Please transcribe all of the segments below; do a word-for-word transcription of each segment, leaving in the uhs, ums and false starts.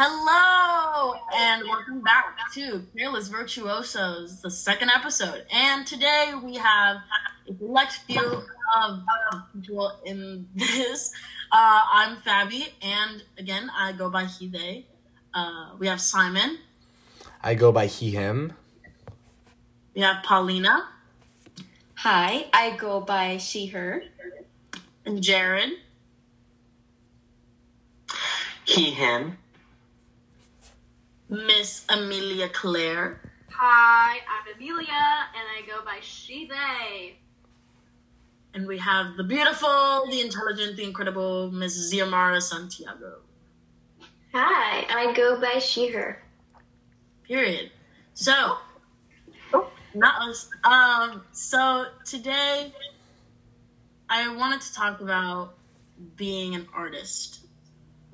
Hello, and welcome back to Careless Virtuosos, the second episode. And today we have a select few of people in this. Uh, I'm Fabi, and again, I go by he, they. Uh, we have Simon. I go by he, him. We have Paulina. Hi, I go by she, her. And Jared. He, him. Miss Amelia Claire. Hi, I'm Emilia, and I go by she, they. And we have the beautiful, the intelligent, the incredible Miss Xiomara Santiago. Hi, I go by she, her. Period. So, oh. not us. Um, so today, I wanted to talk about being an artist.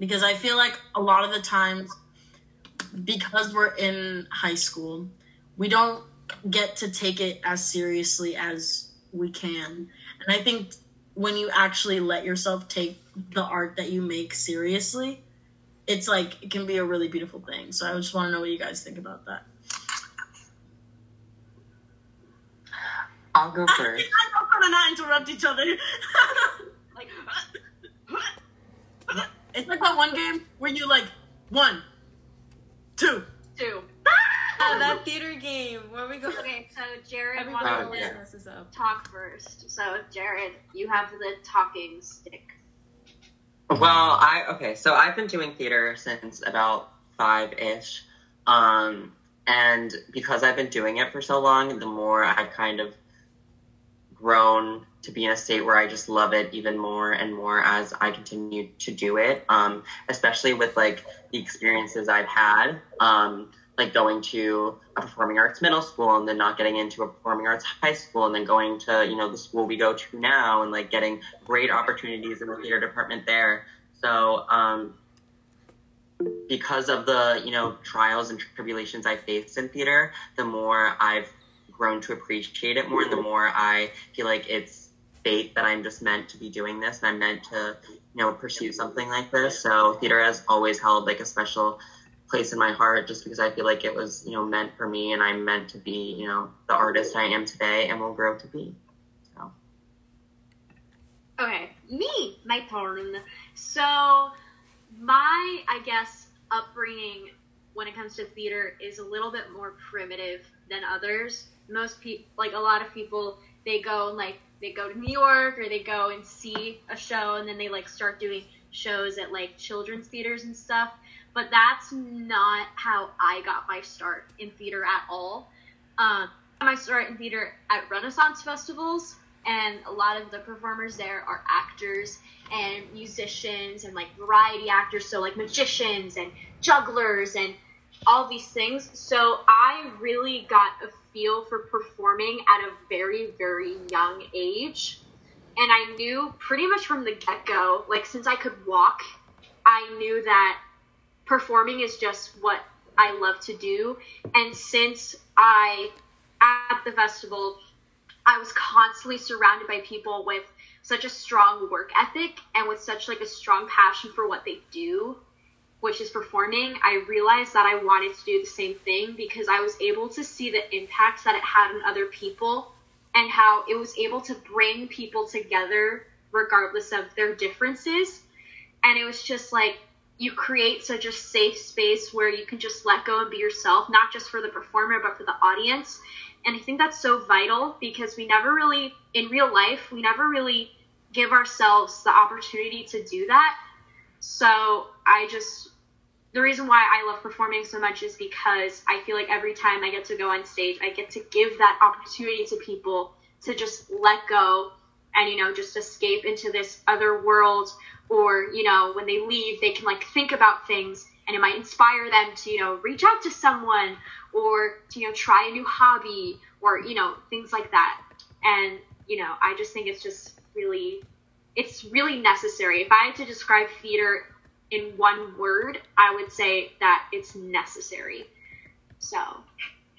Because I feel like a lot of the times, because we're in high school, we don't get to take it as seriously as we can. And I think when you actually let yourself take the art that you make seriously, it's like, it can be a really beautiful thing. So I just want to know what you guys think about that. I'll go first. I don't want to not interrupt each other. Like, it's like that one game where you like one, two, two. Oh, that theater game. Where we go? Okay, so Jared wants to oh, yeah. this is up. Talk first. So Jared, you have the talking stick. Well, I okay. So I've been doing theater since about five-ish, um, and because I've been doing it for so long, the more I've kind of grown to be in a state where I just love it even more and more as I continue to do it, um, especially with, like, the experiences I've had, um, like going to a performing arts middle school and then not getting into a performing arts high school and then going to, you know, the school we go to now and, like, getting great opportunities in the theater department there. So um, because of the, you know, trials and tribulations I faced in theater, the more I've grown to appreciate it more and the more I feel like it's fate that I'm just meant to be doing this and I'm meant to, you know, pursue something like this. So theater has always held like a special place in my heart just because I feel like it was, you know, meant for me and I'm meant to be, you know, the artist I am today and will grow to be. So. Okay, me, my turn. So my, I guess, upbringing when it comes to theater is a little bit more primitive than others. Most people, like a lot of people, they go like, they go to New York or they go and see a show and then they like start doing shows at like children's theaters and stuff. But that's not how I got my start in theater at all. Um, I got my start in theater at Renaissance festivals, and a lot of the performers there are actors and musicians and like variety actors. So like magicians and jugglers and all these things. So I really got a feel for performing at a very, very young age. And I knew pretty much from the get-go, like since I could walk, I knew that performing is just what I love to do. And since I, at the festival, I was constantly surrounded by people with such a strong work ethic and with such like a strong passion for what they do, which is performing, I realized that I wanted to do the same thing because I was able to see the impacts that it had on other people and how it was able to bring people together regardless of their differences. And it was just like, you create such a safe space where you can just let go and be yourself, not just for the performer, but for the audience. And I think that's so vital because we never really, in real life, we never really give ourselves the opportunity to do that. So I just, the reason why I love performing so much is because I feel like every time I get to go on stage, I get to give that opportunity to people to just let go and, you know, just escape into this other world. Or, you know, when they leave, they can like think about things and it might inspire them to, you know, reach out to someone or to, you know, try a new hobby or, you know, things like that. And, you know, I just think it's just really, it's really necessary. If I had to describe theater in one word, I would say that it's necessary. So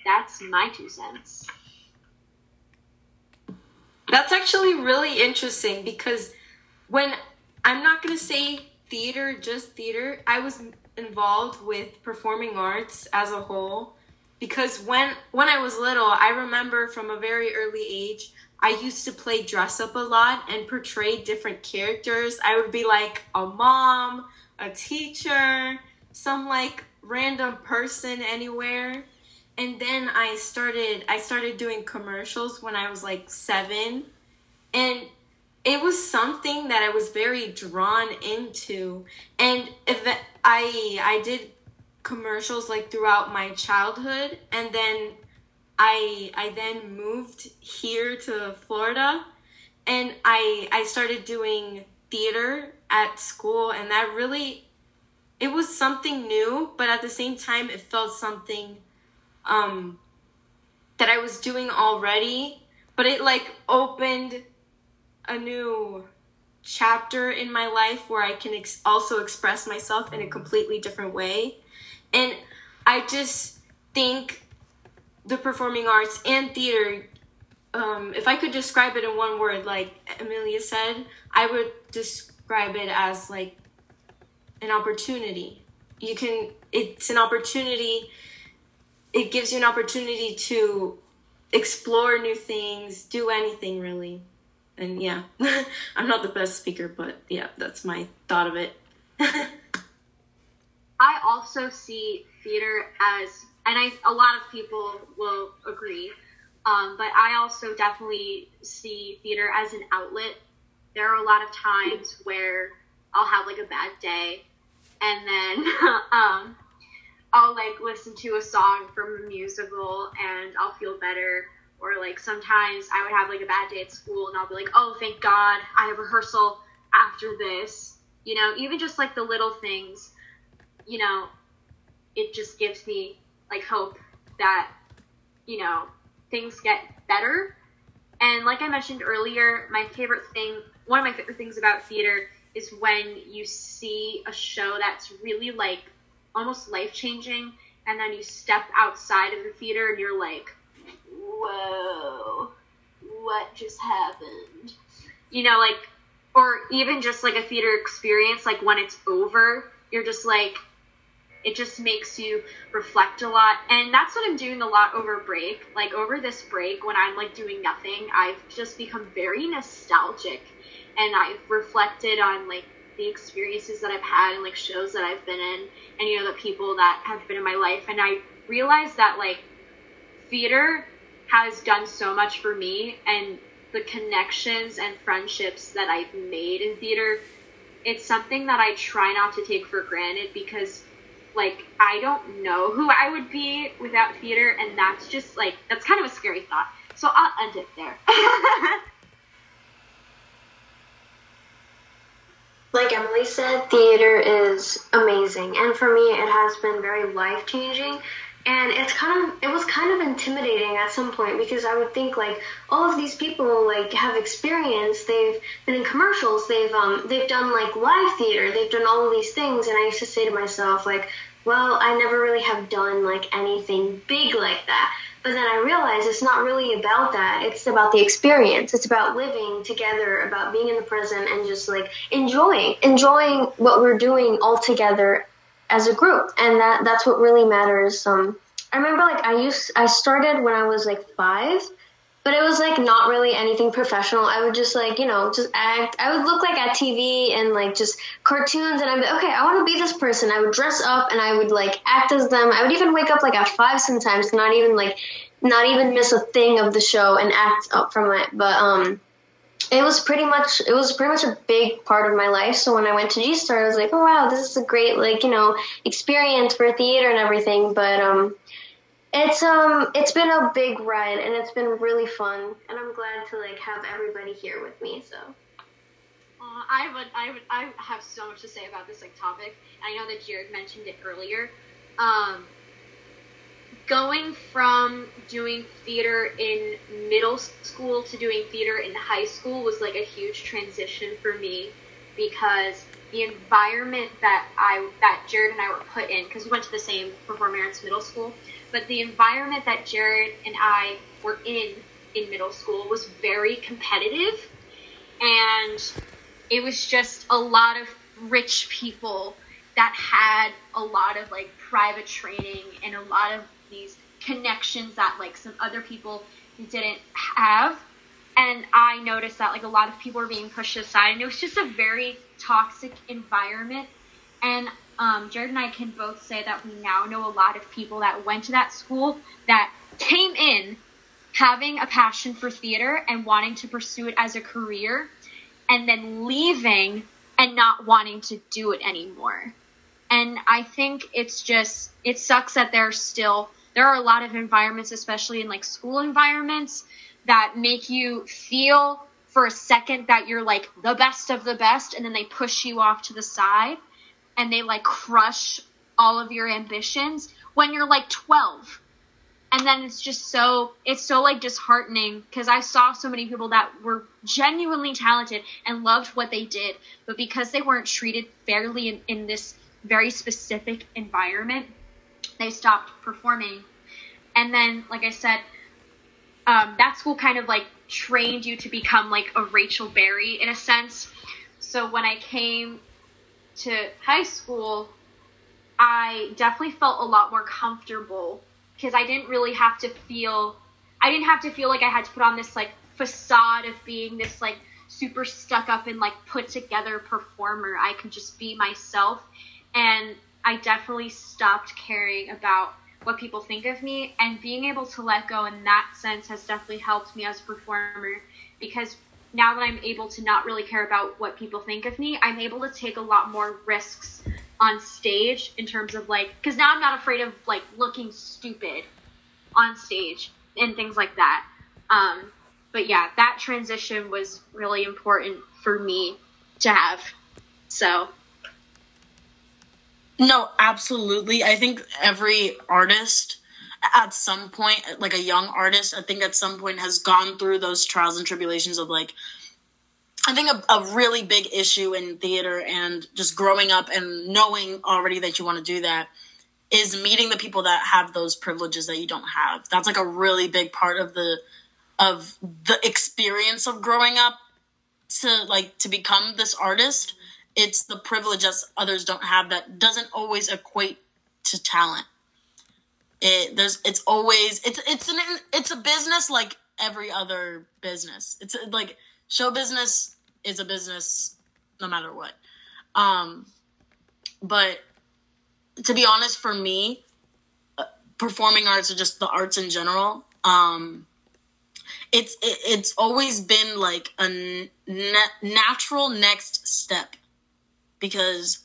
that's my two cents. That's actually really interesting because when I'm not going to say theater, just theater, I was involved with performing arts as a whole, because when when I was little, I remember from a very early age, I used to play dress up a lot and portray different characters. I would be like a mom, a teacher, some like random person anywhere. And then I started I started doing commercials when I was like seven, and it was something that I was very drawn into. And if I I did commercials like throughout my childhood, and then I I then moved here to Florida, and I I started doing theater at school, and that really, it was something new, but at the same time it felt something um that I was doing already, but it like opened a new chapter in my life where I can ex- also express myself in a completely different way. And I just think the performing arts and theater, um, if I could describe it in one word, like Emilia said, I would describe it as like an opportunity. You can, it's an opportunity. It gives you an opportunity to explore new things, do anything really. And yeah, I'm not the best speaker, but yeah, that's my thought of it. I also see theater as, and I, a lot of people will agree, um, but I also definitely see theater as an outlet. There are a lot of times where I'll have like a bad day, and then um, I'll like listen to a song from a musical and I'll feel better. Or like sometimes I would have like a bad day at school and I'll be like, oh, thank God I have rehearsal after this. You know, even just like the little things, you know, it just gives me like hope that, you know, things get better. And like I mentioned earlier, my favorite thing, one of my favorite things about theater is when you see a show that's really like almost life-changing, and then you step outside of the theater and you're like, whoa, what just happened? You know, like, or even just like a theater experience, like when it's over, you're just like, it just makes you reflect a lot. And that's what I'm doing a lot over break. Like over this break, when I'm like doing nothing, I've just become very nostalgic, and I've reflected on like the experiences that I've had and like shows that I've been in, and you know, the people that have been in my life. And I realized that like theater has done so much for me, and the connections and friendships that I've made in theater, it's something that I try not to take for granted, because like I don't know who I would be without theater, and that's just like, that's kind of a scary thought, so I'll end it there. Like Emily said, theater is amazing, and for me it has been very life-changing. And it's kind of, it was kind of intimidating at some point, because I would think like all of these people like have experience, they've been in commercials, they've um they've done like live theater, they've done all of these things, and I used to say to myself like, well, I never really have done like anything big like that. But then I realized it's not really about that. It's about the experience. It's about living together, about being in the present, and just like enjoying enjoying what we're doing all together as a group. And that that's what really matters. Um, I remember like I used I started when I was like five, but it was like not really anything professional. I would just like, you know, just act. I would look like at T V and like just cartoons, and I'd be like, okay, I want to be this person. I would dress up and I would like act as them. I would even wake up like at five sometimes, not even like not even miss a thing of the show and act up from it. But um It was pretty much it was pretty much a big part of my life. So when I went to G-Star, I was like, oh wow, this is a great like, you know, experience for theater and everything. But um it's um it's been a big ride, and it's been really fun, and I'm glad to like have everybody here with me. So uh, I would I would I have so much to say about this like topic. I know that Jared mentioned it earlier. Um Going from doing theater in middle school to doing theater in high school was like a huge transition for me, because the environment that I that Jared and I were put in, because we went to the same performing arts middle school, but the environment that Jared and I were in in middle school was very competitive, and it was just a lot of rich people that had a lot of like private training and a lot of these connections that like some other people didn't have. And I noticed that like a lot of people were being pushed aside, and it was just a very toxic environment. And um, Jared and I can both say that we now know a lot of people that went to that school that came in having a passion for theater and wanting to pursue it as a career, and then leaving and not wanting to do it anymore. And I think it's just, it sucks that there are still, there are a lot of environments, especially in like school environments, that make you feel for a second that you're like the best of the best, and then they push you off to the side and they like crush all of your ambitions when you're like twelve. And then it's just so, it's so like disheartening, because I saw so many people that were genuinely talented and loved what they did, but because they weren't treated fairly in, in this very specific environment, they stopped performing. And then, like I said, um, that school kind of like trained you to become like a Rachel Berry in a sense. So when I came to high school, I definitely felt a lot more comfortable, because I didn't really have to feel, I didn't have to feel like I had to put on this like facade of being this like super stuck up and like put together performer. I could just be myself. And I definitely stopped caring about what people think of me, and being able to let go in that sense has definitely helped me as a performer, because now that I'm able to not really care about what people think of me, I'm able to take a lot more risks on stage, in terms of like, because now I'm not afraid of like looking stupid on stage and things like that. Um, but yeah, that transition was really important for me to have. So. No, absolutely. I think every artist at some point, like a young artist, I think at some point has gone through those trials and tribulations of like, I think a, a really big issue in theater and just growing up and knowing already that you want to do that is meeting the people that have those privileges that you don't have. That's like a really big part of the, of the experience of growing up to like, to become this artist. It's the privilege that others don't have that doesn't always equate to talent. It there's it's always it's it's an it's a business like every other business. It's like show business is a business no matter what. Um, but to be honest, for me, performing arts or just the arts in general, um, it's it, it's always been like a na- natural next step. Because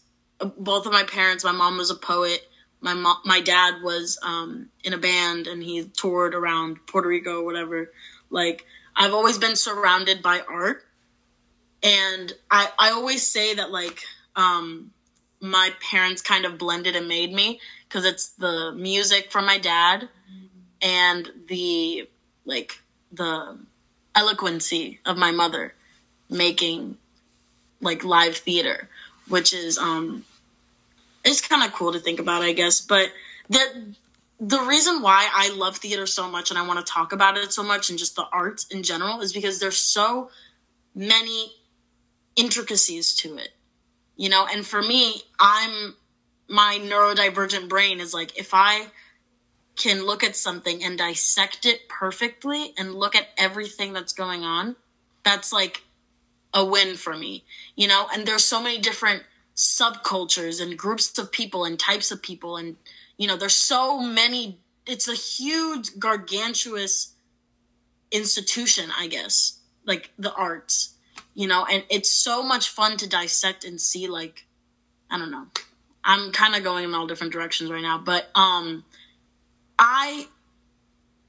both of my parents, my mom was a poet. My mom, my dad was um, in a band, and he toured around Puerto Rico or whatever. Like, I've always been surrounded by art. And I, I always say that, like, um, my parents kind of blended and made me, because it's the music from my dad and the, like, the eloquency of my mother making, like, live theater. Which is, um, it's kind of cool to think about, I guess. But the, the reason why I love theater so much and I want to talk about it so much and just the arts in general is because there's so many intricacies to it, you know? And for me, I'm, my neurodivergent brain is like, if I can look at something and dissect it perfectly and look at everything that's going on, that's like a win for me, you know? And there's so many different subcultures and groups of people and types of people. And, you know, there's so many, it's a huge, gargantuous institution, I guess, like the arts, you know? And it's so much fun to dissect and see, like, I don't know, I'm kind of going in all different directions right now, but um, I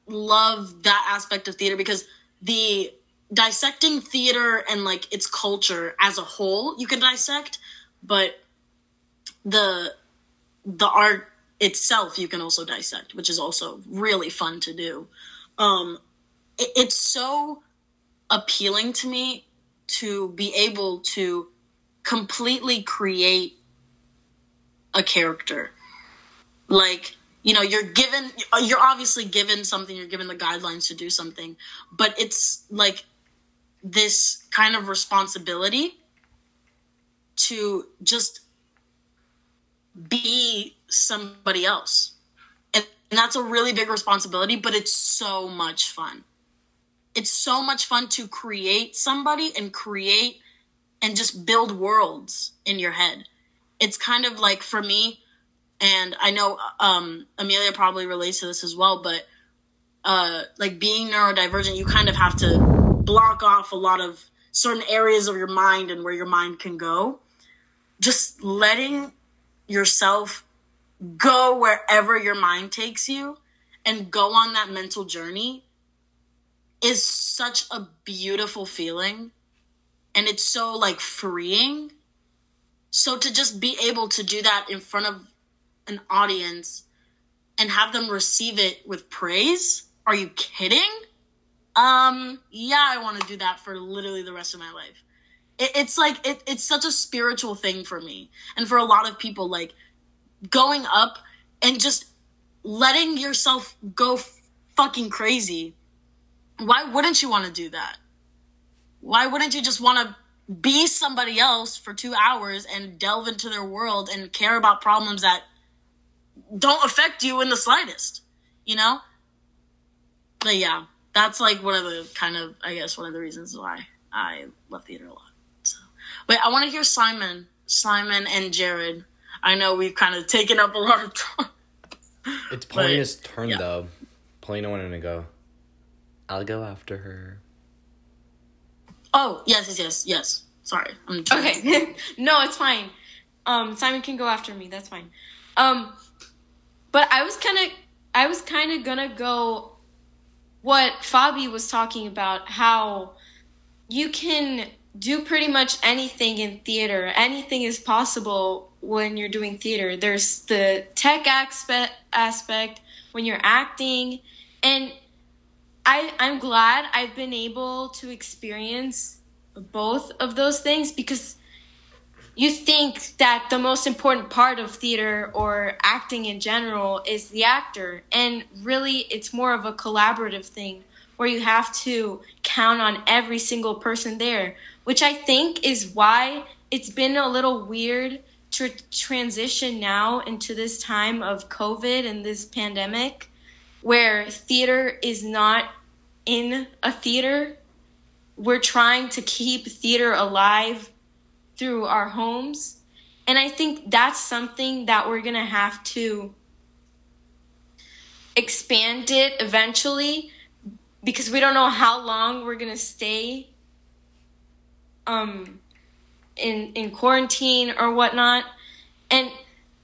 love that aspect of theater, because the dissecting theater and like its culture as a whole, you can dissect, but the the art itself you can also dissect, which is also really fun to do. Um, it, it's so appealing to me to be able to completely create a character. Like, you know, you're given, you're obviously given something, you're given the guidelines to do something, but it's like this kind of responsibility to just be somebody else. And, and that's a really big responsibility, but it's so much fun. It's so much fun to create somebody and create and just build worlds in your head. It's kind of like, for me, and I know um, Amelia probably relates to this as well, but uh, like being neurodivergent, you kind of have to block off a lot of certain areas of your mind and where your mind can go. Just letting yourself go wherever your mind takes you and go on that mental journey is such a beautiful feeling. And it's so like freeing. So to just be able to do that in front of an audience and have them receive it with praise. Are you kidding? Um, yeah, I want to do that for literally the rest of my life. It, it's like, it, it's such a spiritual thing for me. And for a lot of people, like going up and just letting yourself go f- fucking crazy. Why wouldn't you want to do that? Why wouldn't you just want to be somebody else for two hours and delve into their world and care about problems that don't affect you in the slightest, you know? But yeah, that's like one of the kind of, I guess, one of the reasons why I love theater a lot. So, wait, I want to hear Simon, Simon and Jared. I know we've kind of taken up a lot of time. It's Paulina's but, turn yeah. though. Paulina wanted to go. I'll go after her. Oh, yes, yes, yes, yes. Sorry. I'm trying. Okay. No, it's fine. Um, Simon can go after me. That's fine. Um, but I was kind of I was kind of going to go what Fabi was talking about, how you can do pretty much anything in theater. Anything is possible when you're doing theater. There's the tech aspect, aspect when you're acting, and I, I'm glad I've been able to experience both of those things, because you think that the most important part of theater or acting in general is the actor. And really, it's more of a collaborative thing where you have to count on every single person there, which I think is why it's been a little weird to transition now into this time of COVID and this pandemic, where theater is not in a theater. We're trying to keep theater alive through our homes. And I think that's something that we're going to have to expand it eventually, because we don't know how long we're going to stay um, in, in quarantine or whatnot. And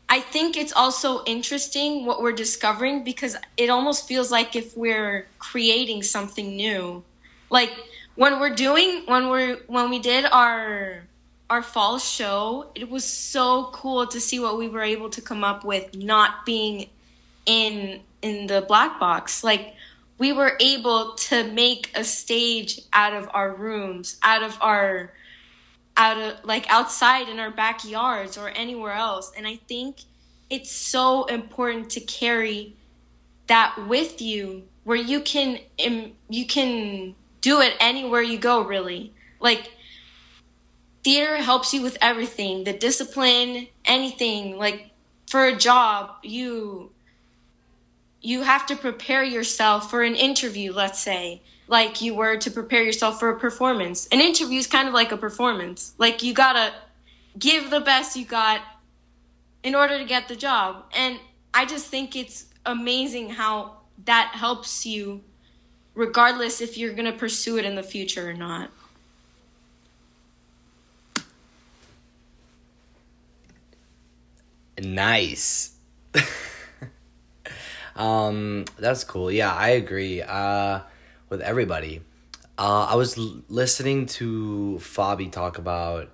I think it's also interesting what we're discovering, because it almost feels like if we're creating something new. Like when we're doing, when we when we did our our fall show, it was so cool to see what we were able to come up with not being in in the black box. Like we were able to make a stage out of our rooms, out of our out of like outside in our backyards or anywhere else. And I think it's so important to carry that with you, where you can um, you can do it anywhere you go, really. Like theater helps you with everything, the discipline, anything. Like for a job, you you have to prepare yourself for an interview, let's say, like you were to prepare yourself for a performance. An interview is kind of like a performance. Like you gotta give the best you got in order to get the job. And I just think it's amazing how that helps you regardless if you're gonna pursue it in the future or not. Nice. um, that's cool. Yeah, I agree. Uh, with everybody. Uh, I was l- listening to Fabi talk about,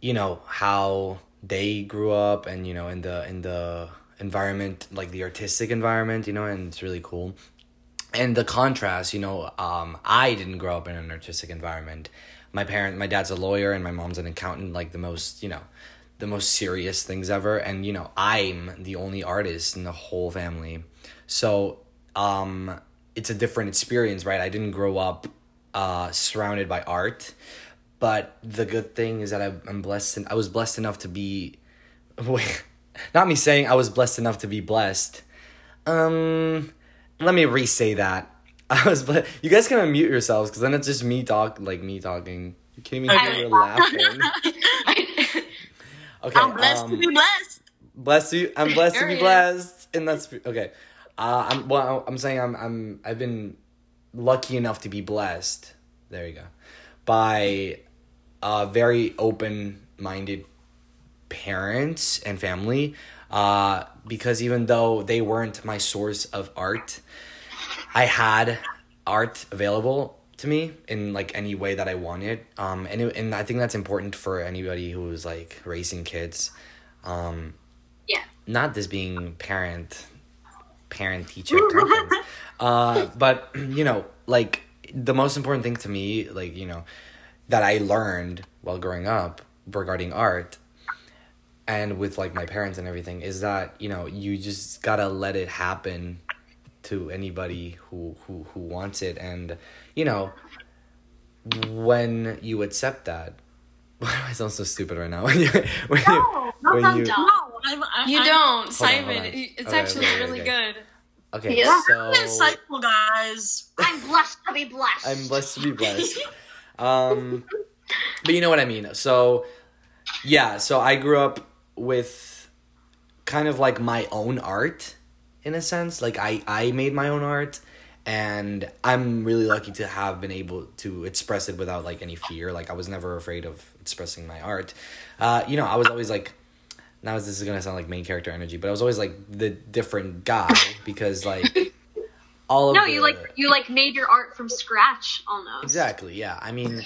you know, how they grew up and, you know, in the in the environment, like the artistic environment, you know, and it's really cool. And the contrast, you know, um, I didn't grow up in an artistic environment. My parent, my dad's a lawyer and my mom's an accountant, like the most, you know, the most serious things ever. And, you know, I'm the only artist in the whole family. So, um... it's a different experience, right? I didn't grow up uh, surrounded by art, but the good thing is that I'm blessed. And I was blessed enough to be, wait, Not me saying I was blessed enough to be blessed. Um, let me re-say that. I was blessed. You guys can unmute yourselves, because then it's just me talk, like me talking. You can't even hear me laughing. Okay. I'm blessed um, to be blessed. Blessed to you. I'm blessed there to be blessed, and that's okay. Uh, I'm well. I'm saying I'm I'm I've been lucky enough to be blessed. There you go. By uh, very open-minded parents and family, uh, because even though they weren't my source of art, I had art available to me in like any way that I wanted. Um, and it, and I think that's important for anybody who is like raising kids. Um, yeah. Not this being parent, parent teacher conference. Uh, but you know, like the most important thing to me, like you know, that I learned while growing up regarding art. And with like my parents and everything is that, you know, you just gotta let it happen to anybody who, who, who wants it. And, you know, when you accept that, why do I sound so stupid right now? when you, when no, you, when no, you, no. I'm, I'm, you don't, hold Simon. On, it's okay, actually wait, wait, really okay. good. Okay, yeah. So... insightful, guys. I'm blessed to be blessed. I'm blessed to be blessed. um, but you know what I mean. So, yeah, so I grew up with kind of like my own art in a sense. Like I, I made my own art, and I'm really lucky to have been able to express it without like any fear. Like I was never afraid of expressing my art. Uh, you know, I was always like, now this is going to sound like main character energy, but I was always like the different guy because like all of No, the, you like you like made your art from scratch almost. Exactly. Yeah. I mean,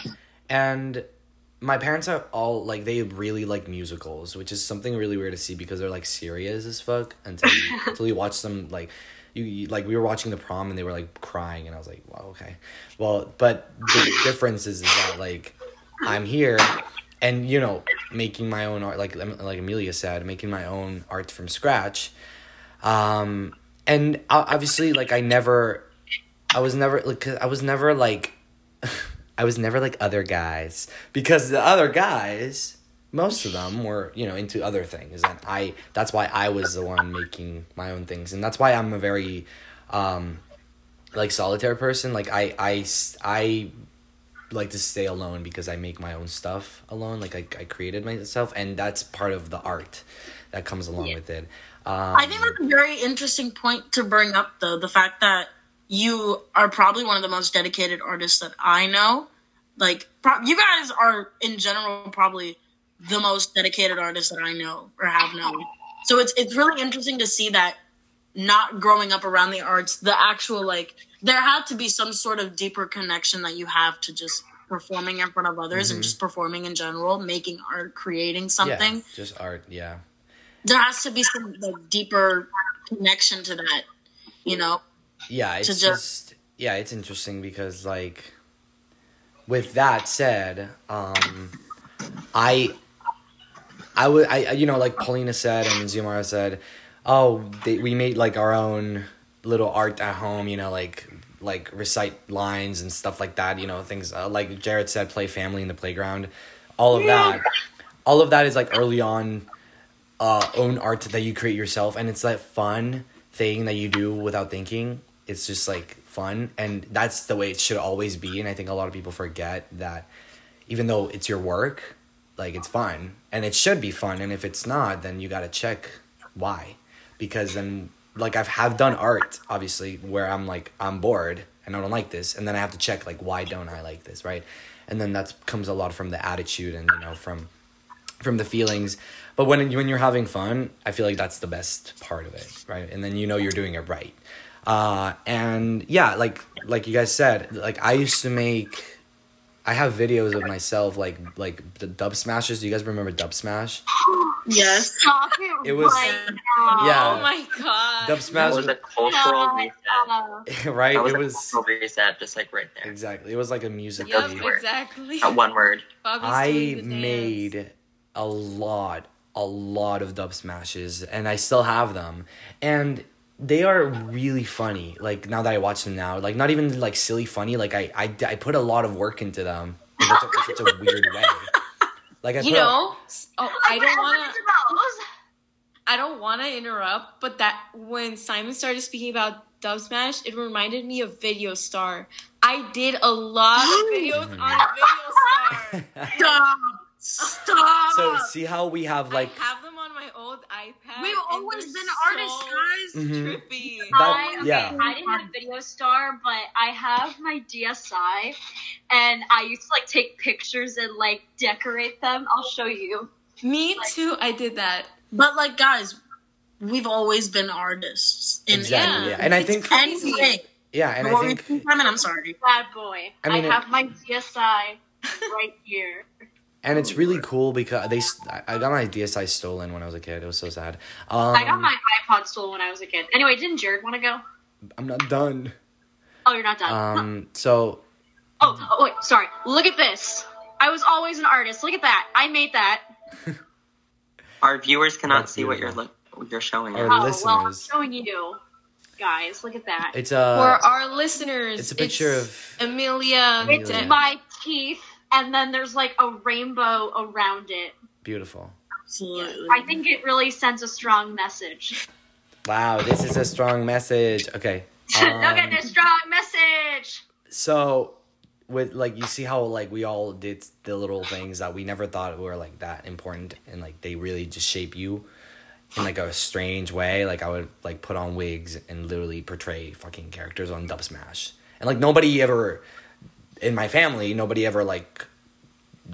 and my parents are all, like, they really like musicals, which is something really weird to see because they're, like, serious as fuck until you, until you watch them, like, you, you like we were watching The Prom and they were, like, crying, and I was like, wow, okay. Well, but the difference is, is that, like, I'm here and, you know, making my own art, like like Emilia said, making my own art from scratch. Um, and obviously, like, I never, I was never, like, I was never, like... I was never like other guys because the other guys, most of them were, you know, into other things. And I, that's why I was the one making my own things. And that's why I'm a very, um, like solitary person. Like I, I, I like to stay alone because I make my own stuff alone. Like I, I created myself, and that's part of the art that comes along yeah. with it. Um, I think that's a very interesting point to bring up though. The fact that you are probably one of the most dedicated artists that I know. Like, pro- you guys are, in general, probably the most dedicated artists that I know or have known. So it's it's really interesting to see that not growing up around the arts, the actual, like, there had to be some sort of deeper connection that you have to just performing in front of others mm-hmm. and just performing in general, making art, creating something. Yeah, just art, yeah. There has to be some like, deeper connection to that, you know? Yeah, it's just yeah, it's interesting because like with that said, um I I would I you know like Paulina said and Xiomara said, "Oh, they, we made like our own little art at home, you know, like like recite lines and stuff like that, you know, things uh, like Jared said, play family in the playground. All of that. All of that is like early on uh own art that you create yourself, and it's that fun thing that you do without thinking. It's just like fun, and that's the way it should always be. And I think a lot of people forget that even though it's your work, like it's fun and it should be fun, and if it's not, then you got to check why, because then like I've have done art obviously where I'm like I'm bored and I don't like this, and then I have to check like why don't I like this, right? And then that comes a lot from the attitude and you know from from the feelings. But when when you're having fun, I feel like that's the best part of it, right? And then you know you're doing it right. Uh, and yeah, like like you guys said, like I used to make, I have videos of myself like like the Dubsmashes. Do you guys remember Dubsmash? Yes. Stop it. It was. Right yeah. Oh my god. Dubsmash that was a cultural yeah. reset. Right. That was it a was cultural reset, just like right there. Exactly. It was like a music. Yep, exactly. That one word. Bobby's I made a lot. a lot of dub smashes, and I still have them, and they are really funny. Like now that I watch them now, like not even like silly funny, like I I, I put a lot of work into them in such a, in such a weird way. Like I you know a, oh, I don't want to I don't want to interrupt, but that when Simon started speaking about Dubsmash, it reminded me of Video Star. I did a lot of videos on Video Star. Stop. Stop. So see how we have like... I have them on my old iPad. We've always been artists, so guys. Mm-hmm. Trippy. I, okay, yeah. I didn't have Video Star, but I have my DSi, and I used to like take pictures and like decorate them. I'll show you. Me like, too. I did that. But like, guys, we've always been artists. And exactly. Yeah. Yeah. And I think. Anything. Yeah, and but I think. Simon, I mean, I'm sorry. Bad boy. I, mean, I have it, my DSi right here. And it's really cool because they. I got my DSi stolen when I was a kid. It was so sad. Um, I got my iPod stolen when I was a kid. Anyway, didn't Jared want to go? I'm not done. Oh, you're not done. Um. So. Oh, oh wait, sorry. Look at this. I was always an artist. Look at that. I made that. Our viewers cannot That's see beautiful. what you're what you're showing. Our oh, listeners. Well, I'm showing you guys. Look at that. It's uh, for our listeners. It's a picture it's of Emilia. Emilia. It's my teeth. And then there's, like, a rainbow around it. Beautiful. Absolutely. I think it really sends a strong message. Wow, this is a strong message. Okay. Um, Look at this strong message! So, with, like, you see how, like, we all did the little things that we never thought were, like, that important. And, like, they really just shape you in, like, a strange way. Like, I would, like, put on wigs and literally portray fucking characters on Dubsmash. And, like, nobody ever... in my family, nobody ever, like,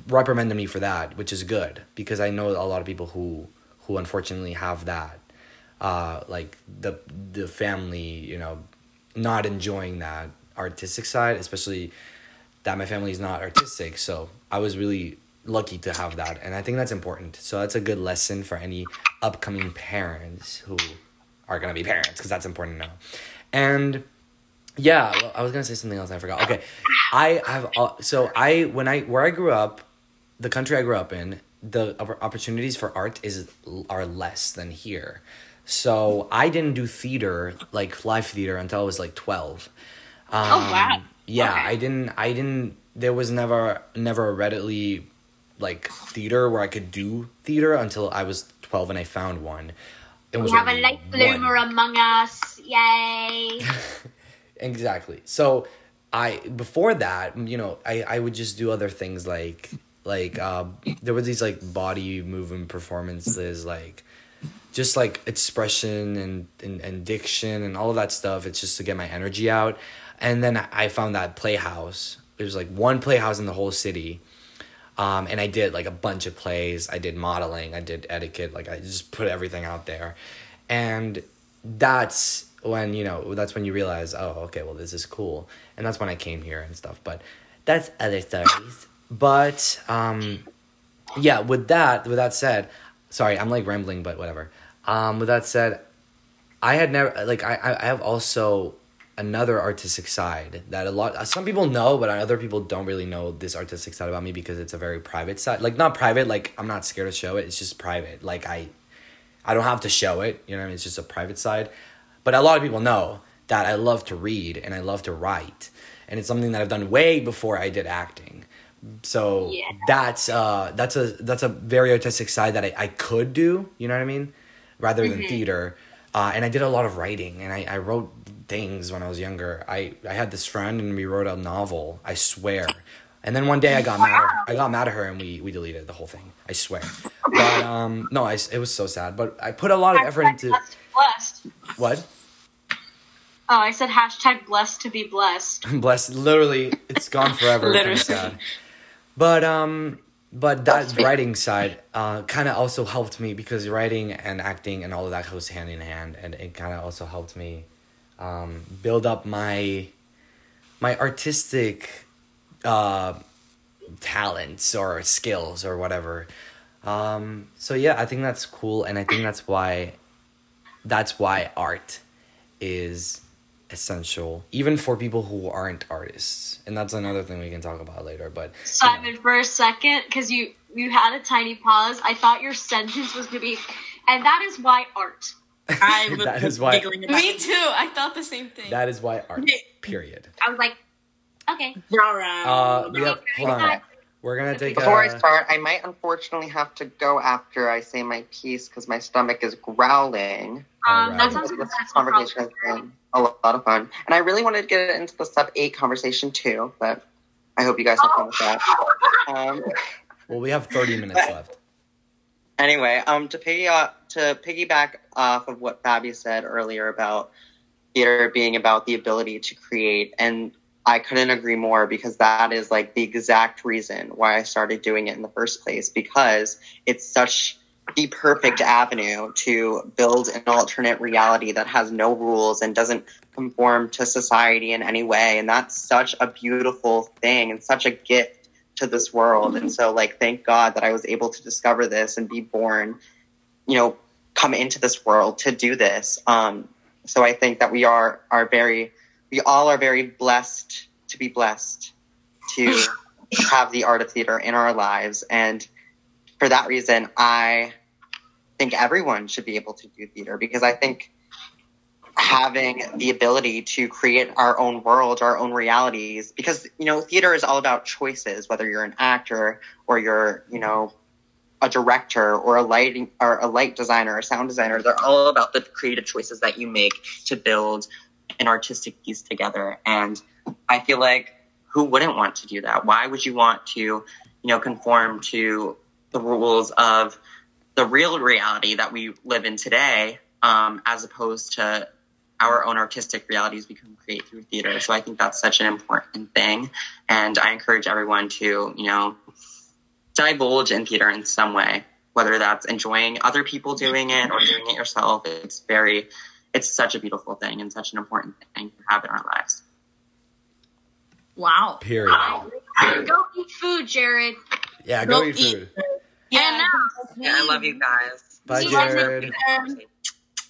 reprimanded me for that, which is good, because I know a lot of people who, who unfortunately have that, uh, like, the the family, you know, not enjoying that artistic side, especially that my family is not artistic, so I was really lucky to have that, and I think that's important. So that's a good lesson for any upcoming parents who are going to be parents, because that's important to know. And... yeah, well, I was gonna say something else. I forgot. Okay, I have uh, so I when I where I grew up, the country I grew up in, the opportunities for art is are less than here. So I didn't do theater like live theater until I was like twelve. Um, oh wow! Yeah, okay. I didn't. I didn't. There was never never readily like theater where I could do theater until I was twelve, and I found one. It was we have a late bloomer among us! Yay! Exactly. So I before that, you know, I, I would just do other things like like uh, there were these like body movement performances, like just like expression and, and, and diction and all of that stuff. It's just to get my energy out. And then I found that playhouse. It was like one playhouse in the whole city. Um, and I did like a bunch of plays. I did modeling. I did etiquette. Like I just put everything out there. And that's... when, you know, that's when you realize, oh, okay, well, this is cool. And that's when I came here and stuff. But that's other stories. But, um, yeah, with that, with that said, sorry, I'm, like, rambling, but whatever. Um, with that said, I had never, like, I, I have also another artistic side that a lot, some people know, but other people don't really know this artistic side about me because it's a very private side. Like, not private, like, I'm not scared to show it. It's just private. Like, I, I don't have to show it. You know what I mean? It's just a private side. But a lot of people know that I love to read and I love to write. And it's something that I've done way before I did acting. So yeah. that's uh, that's a that's a very artistic side that I, I could do, you know what I mean? Rather mm-hmm. than theater. Uh, and I did a lot of writing. And I, I wrote things when I was younger. I, I had this friend and we wrote a novel, I swear. And then one day I got mad at, I got mad at her and we, we deleted the whole thing. I swear. But um, no, I, it was so sad. But I put a lot of effort into... blessed. What? Oh, I said hashtag blessed to be blessed. Blessed, literally, it's gone forever. Literally. But um, but that writing side uh kind of also helped me because writing and acting and all of that goes hand in hand, and it kind of also helped me um build up my my artistic uh talents or skills or whatever. Um, so yeah, I think that's cool, and I think that's why. That's why art is essential, even for people who aren't artists. And that's another thing we can talk about later. But Simon, you know. For a second, because you, you had a tiny pause, I thought your sentence was going to be, and that is why art. I was that is why, giggling about me too. I thought the same thing. That is why art, period. I was like, okay. All right. Uh, yep, hold on. We're going to take Before a... Before I start, I might unfortunately have to go after I say my piece because my stomach is growling. Um, right. That sounds like this conversation has been a lot of fun. And I really wanted to get into the sub eight conversation too, but I hope you guys have fun with that. Um, well, we have thirty minutes but, left. Anyway, um, to, piggy- to piggyback off of what Fabi said earlier about theater being about the ability to create, and I couldn't agree more because that is like the exact reason why I started doing it in the first place, because it's such the perfect avenue to build an alternate reality that has no rules and doesn't conform to society in any way. And that's such a beautiful thing and such a gift to this world. And so like, thank God that I was able to discover this and be born, you know, come into this world to do this. Um, so I think that we are, are very, we all are very blessed to be blessed to have the art of theater in our lives. And for that reason, I think everyone should be able to do theater, because I think having the ability to create our own world, our own realities, because, you know, theater is all about choices, whether you're an actor or you're, you know, a director or a lighting or a light designer or sound designer, they're all about the creative choices that you make to build an artistic piece together. And I feel like who wouldn't want to do that? Why would you want to, you know, conform to the rules of the real reality that we live in today, um, as opposed to our own artistic realities we can create through theater? So I think that's such an important thing. And I encourage everyone to, you know, divulge in theater in some way, whether that's enjoying other people doing it or doing it yourself. It's very, it's such a beautiful thing and such an important thing to have in our lives. Wow. Period. Wow. Go eat food, Jared. Yeah, go, go eat, eat food. food. Yeah, no. Yeah, I love you guys. Bye, See Jared.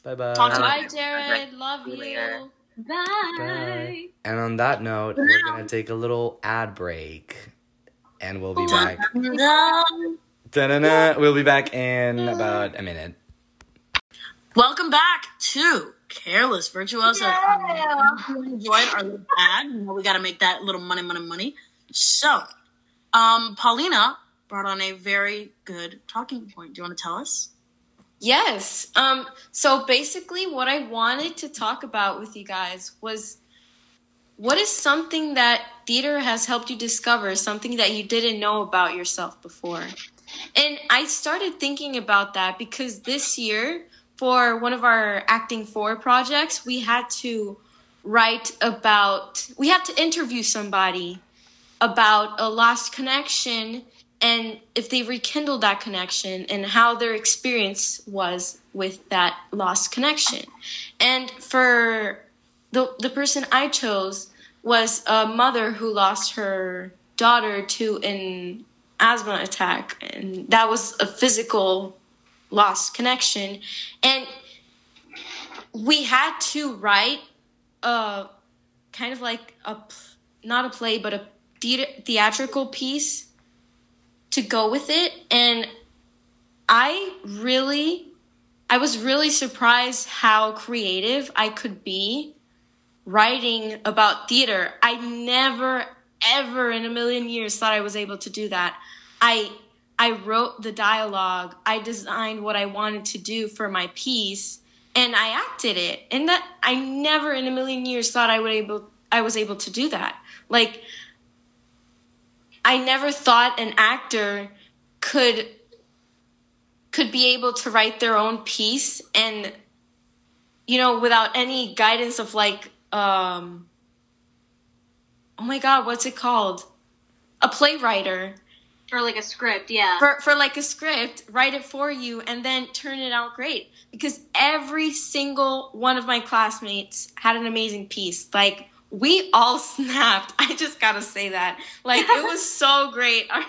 Bye, bye. Talk to Bye, you. Jared. Love you. you. Bye. Bye. And on that note, Bye. we're gonna take a little ad break, and we'll be back. Ta-da-da. We'll be back in about a minute. Welcome back to Careless Virtuosos. Yeah. Um, enjoyed our little ad. You know, we gotta make that little money, money, money. So, um, Paulina brought on a very good talking point. Do you want to tell us? Yes. Um, so basically what I wanted to talk about with you guys was, what is something that theater has helped you discover, something that you didn't know about yourself before? And I started thinking about that because this year for one of our Acting four projects, we had to write about, we had to interview somebody about a lost connection and if they rekindled that connection and how their experience was with that lost connection. And for the the person I chose was a mother who lost her daughter to an asthma attack. And that was a physical lost connection. And we had to write a kind of like, a not a play, but a theat- theatrical piece to go with it. And I really, I was really surprised how creative I could be writing about theater. I never, ever in a million years thought I was able to do that. I I wrote the dialogue. I designed what I wanted to do for my piece, and I acted it. And that I never in a million years thought I would able I was able to do that. Like, I never thought an actor could could be able to write their own piece and, you know, without any guidance of like, um, oh my God, what's it called? A playwriter. For like a script, yeah. For, for like a script, write it for you and then turn it out great. Because every single one of my classmates had an amazing piece. Like, we all snapped. I just gotta say that. Like, it was so great. Our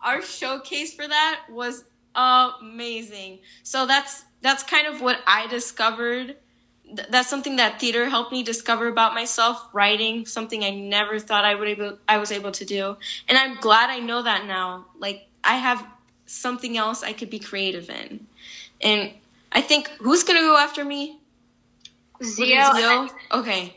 our showcase for that was amazing. So that's that's kind of what I discovered. Th- that's something that theater helped me discover about myself, writing something I never thought I would able I was able to do. And I'm glad I know that now. Like, I have something else I could be creative in. And I think, who's gonna go after me? Zio. Zio? Okay.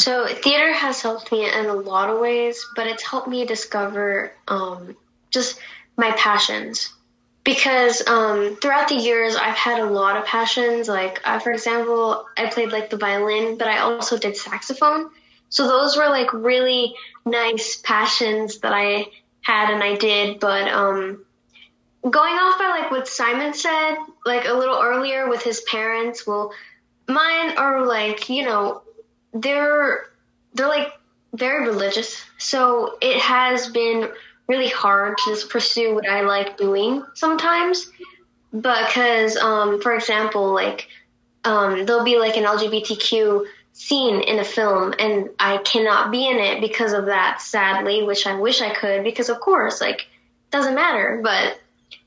So theater has helped me in a lot of ways, but it's helped me discover um, just my passions. Because um, throughout the years, I've had a lot of passions. Like, uh, for example, I played, like, the violin, but I also did saxophone. So those were, like, really nice passions that I had and I did. But um, going off by, like, what Simon said, like, a little earlier with his parents, well, mine are, like, you know, they're, they're, like, very religious. So it has been really hard to just pursue what I like doing sometimes, because um for example, like um there'll be like an L G B T Q scene in a film and I cannot be in it because of that, sadly, which I wish I could, because of course, like, doesn't matter. But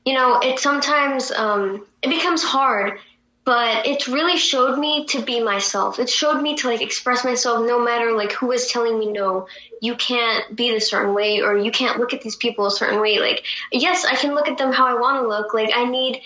you know, it sometimes um it becomes hard, but it really showed me to be myself. It showed me to, like, express myself no matter, like, who is telling me, no, you can't be this certain way, or you can't look at these people a certain way. Like, yes, I can look at them how I want to look. Like, I need,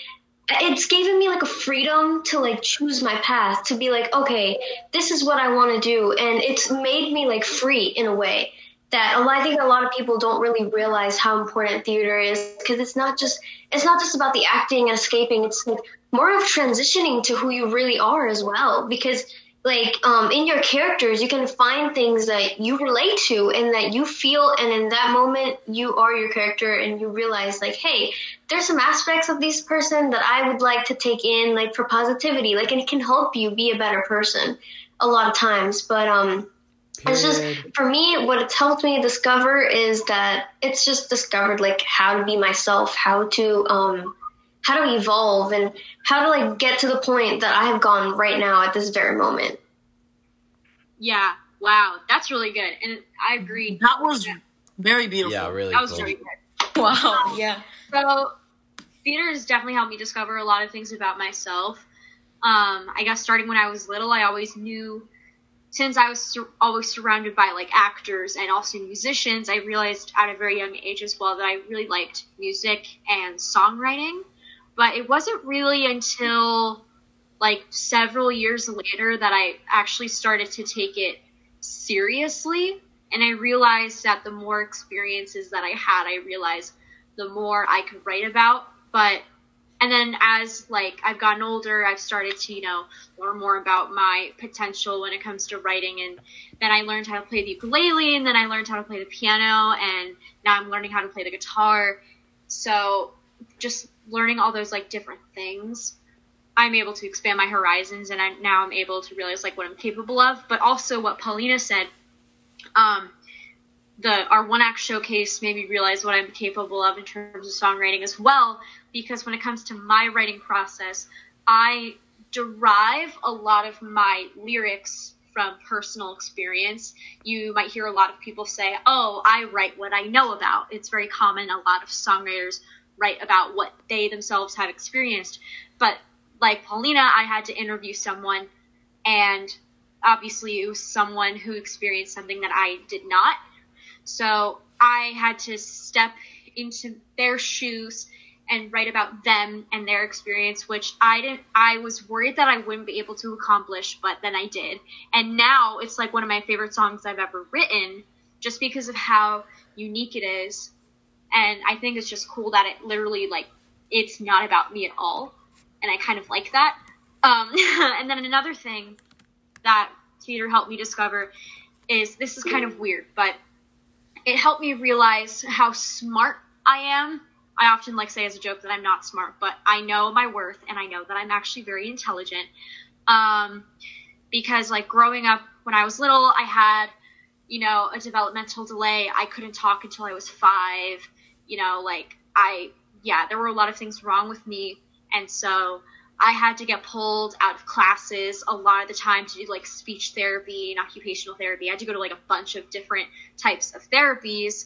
it's given me, like, a freedom to, like, choose my path, to be like, okay, this is what I want to do. And it's made me, like, free in a way that I think a lot of people don't really realize how important theater is, because it's not just, it's not just about the acting and escaping. It's, like, more of transitioning to who you really are as well, because, like, um, in your characters, you can find things that you relate to and that you feel, and in that moment, you are your character, and you realize, like, hey, there's some aspects of this person that I would like to take in, like, for positivity, like, and it can help you be a better person a lot of times, but, um, it's just, for me, what it's helped me discover is that it's just discovered, like, how to be myself, how to, um, how to evolve, and how to, like, get to the point that I have gone right now at this very moment. Yeah. Wow. That's really good. And I agree. That was very beautiful. Yeah, really That was cool. very good. Wow. Yeah. So theater has definitely helped me discover a lot of things about myself. Um, I guess starting when I was little, I always knew, since I was sur- always surrounded by, like, actors and also musicians, I realized at a very young age as well that I really liked music and songwriting. But it wasn't really until, like, several years later that I actually started to take it seriously. And I realized that the more experiences that I had, I realized the more I could write about. But, and then as, like, I've gotten older, I've started to, you know, learn more about my potential when it comes to writing. And then I learned how to play the ukulele, and then I learned how to play the piano, and now I'm learning how to play the guitar. So just learning all those, like, different things, I'm able to expand my horizons, and I, now I'm able to realize, like, what I'm capable of. But also what Paulina said, um, the our one-act showcase made me realize what I'm capable of in terms of songwriting as well, because when it comes to my writing process, I derive a lot of my lyrics from personal experience. You might hear a lot of people say, oh, I write what I know about. It's very common. A lot of songwriters write about what they themselves have experienced. But like Paulina, I had to interview someone, and obviously it was someone who experienced something that I did not. So I had to step into their shoes and write about them and their experience, which I didn't, I was worried that I wouldn't be able to accomplish, but then I did. And now it's like one of my favorite songs I've ever written, just because of how unique it is. And I think it's just cool that it literally, like, it's not about me at all. And I kind of like that. Um, and then another thing that theater helped me discover is, this is kind of weird, but it helped me realize how smart I am. I often, like, say as a joke that I'm not smart, but I know my worth, and I know that I'm actually very intelligent. Um, because, like, growing up when I was little, I had, you know, a developmental delay. I couldn't talk until I was five. You know, like, I, yeah, there were a lot of things wrong with me, and so I had to get pulled out of classes a lot of the time to do, like, speech therapy and occupational therapy. I had to go to, like, a bunch of different types of therapies,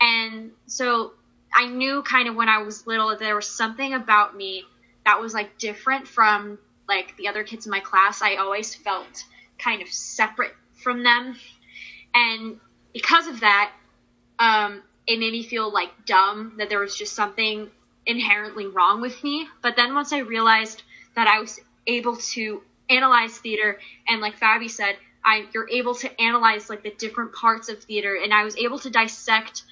and so I knew kind of when I was little that there was something about me that was, like, different from, like, the other kids in my class. I always felt kind of separate from them, and because of that, um, it made me feel, like, dumb, that there was just something inherently wrong with me. But then once I realized that I was able to analyze theater, and like Fabi said, I you're able to analyze like the different parts of theater, and I was able to dissect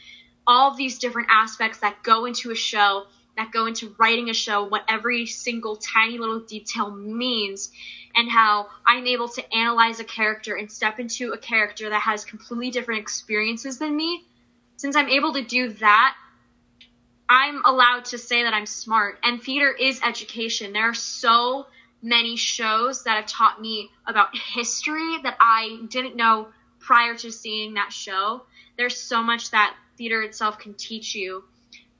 all of these different aspects that go into a show, that go into writing a show, what every single tiny little detail means, and how I'm able to analyze a character and step into a character that has completely different experiences than me. Since I'm able to do that, I'm allowed to say that I'm smart. And theater is education. There are so many shows that have taught me about history that I didn't know prior to seeing that show. There's so much that theater itself can teach you.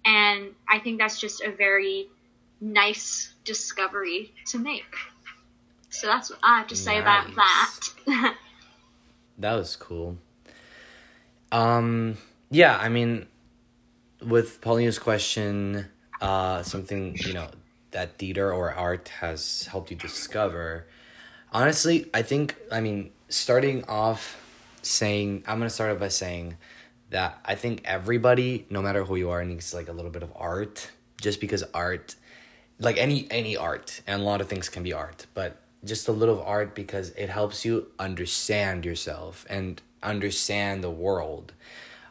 And I think that's just a very nice discovery to make. So that's what I have to say nice. about that. That was cool. Um, yeah, I mean, with Paulina's question, uh, something, you know, that theater or art has helped you discover. Honestly, I think, I mean, starting off saying, I'm going to start off by saying that I think everybody, no matter who you are, needs like a little bit of art, just because art, like any any art, and a lot of things can be art, but just a little of art because it helps you understand yourself and understand the world.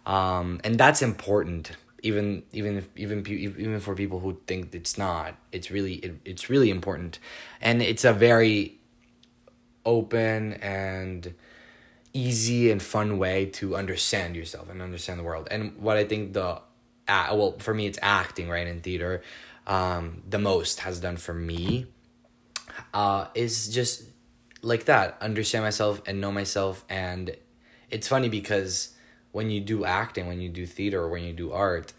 Um, and that's important, even even if, even even for people who think it's not. It's really it, it's really important, and it's a very open and easy and fun way to understand yourself and understand the world. And what I think the uh, well for me, it's acting, right, in theater, um the most has done for me uh is just like that, understand myself and know myself. And it's funny because when you do acting, when you do theater, or when you do art,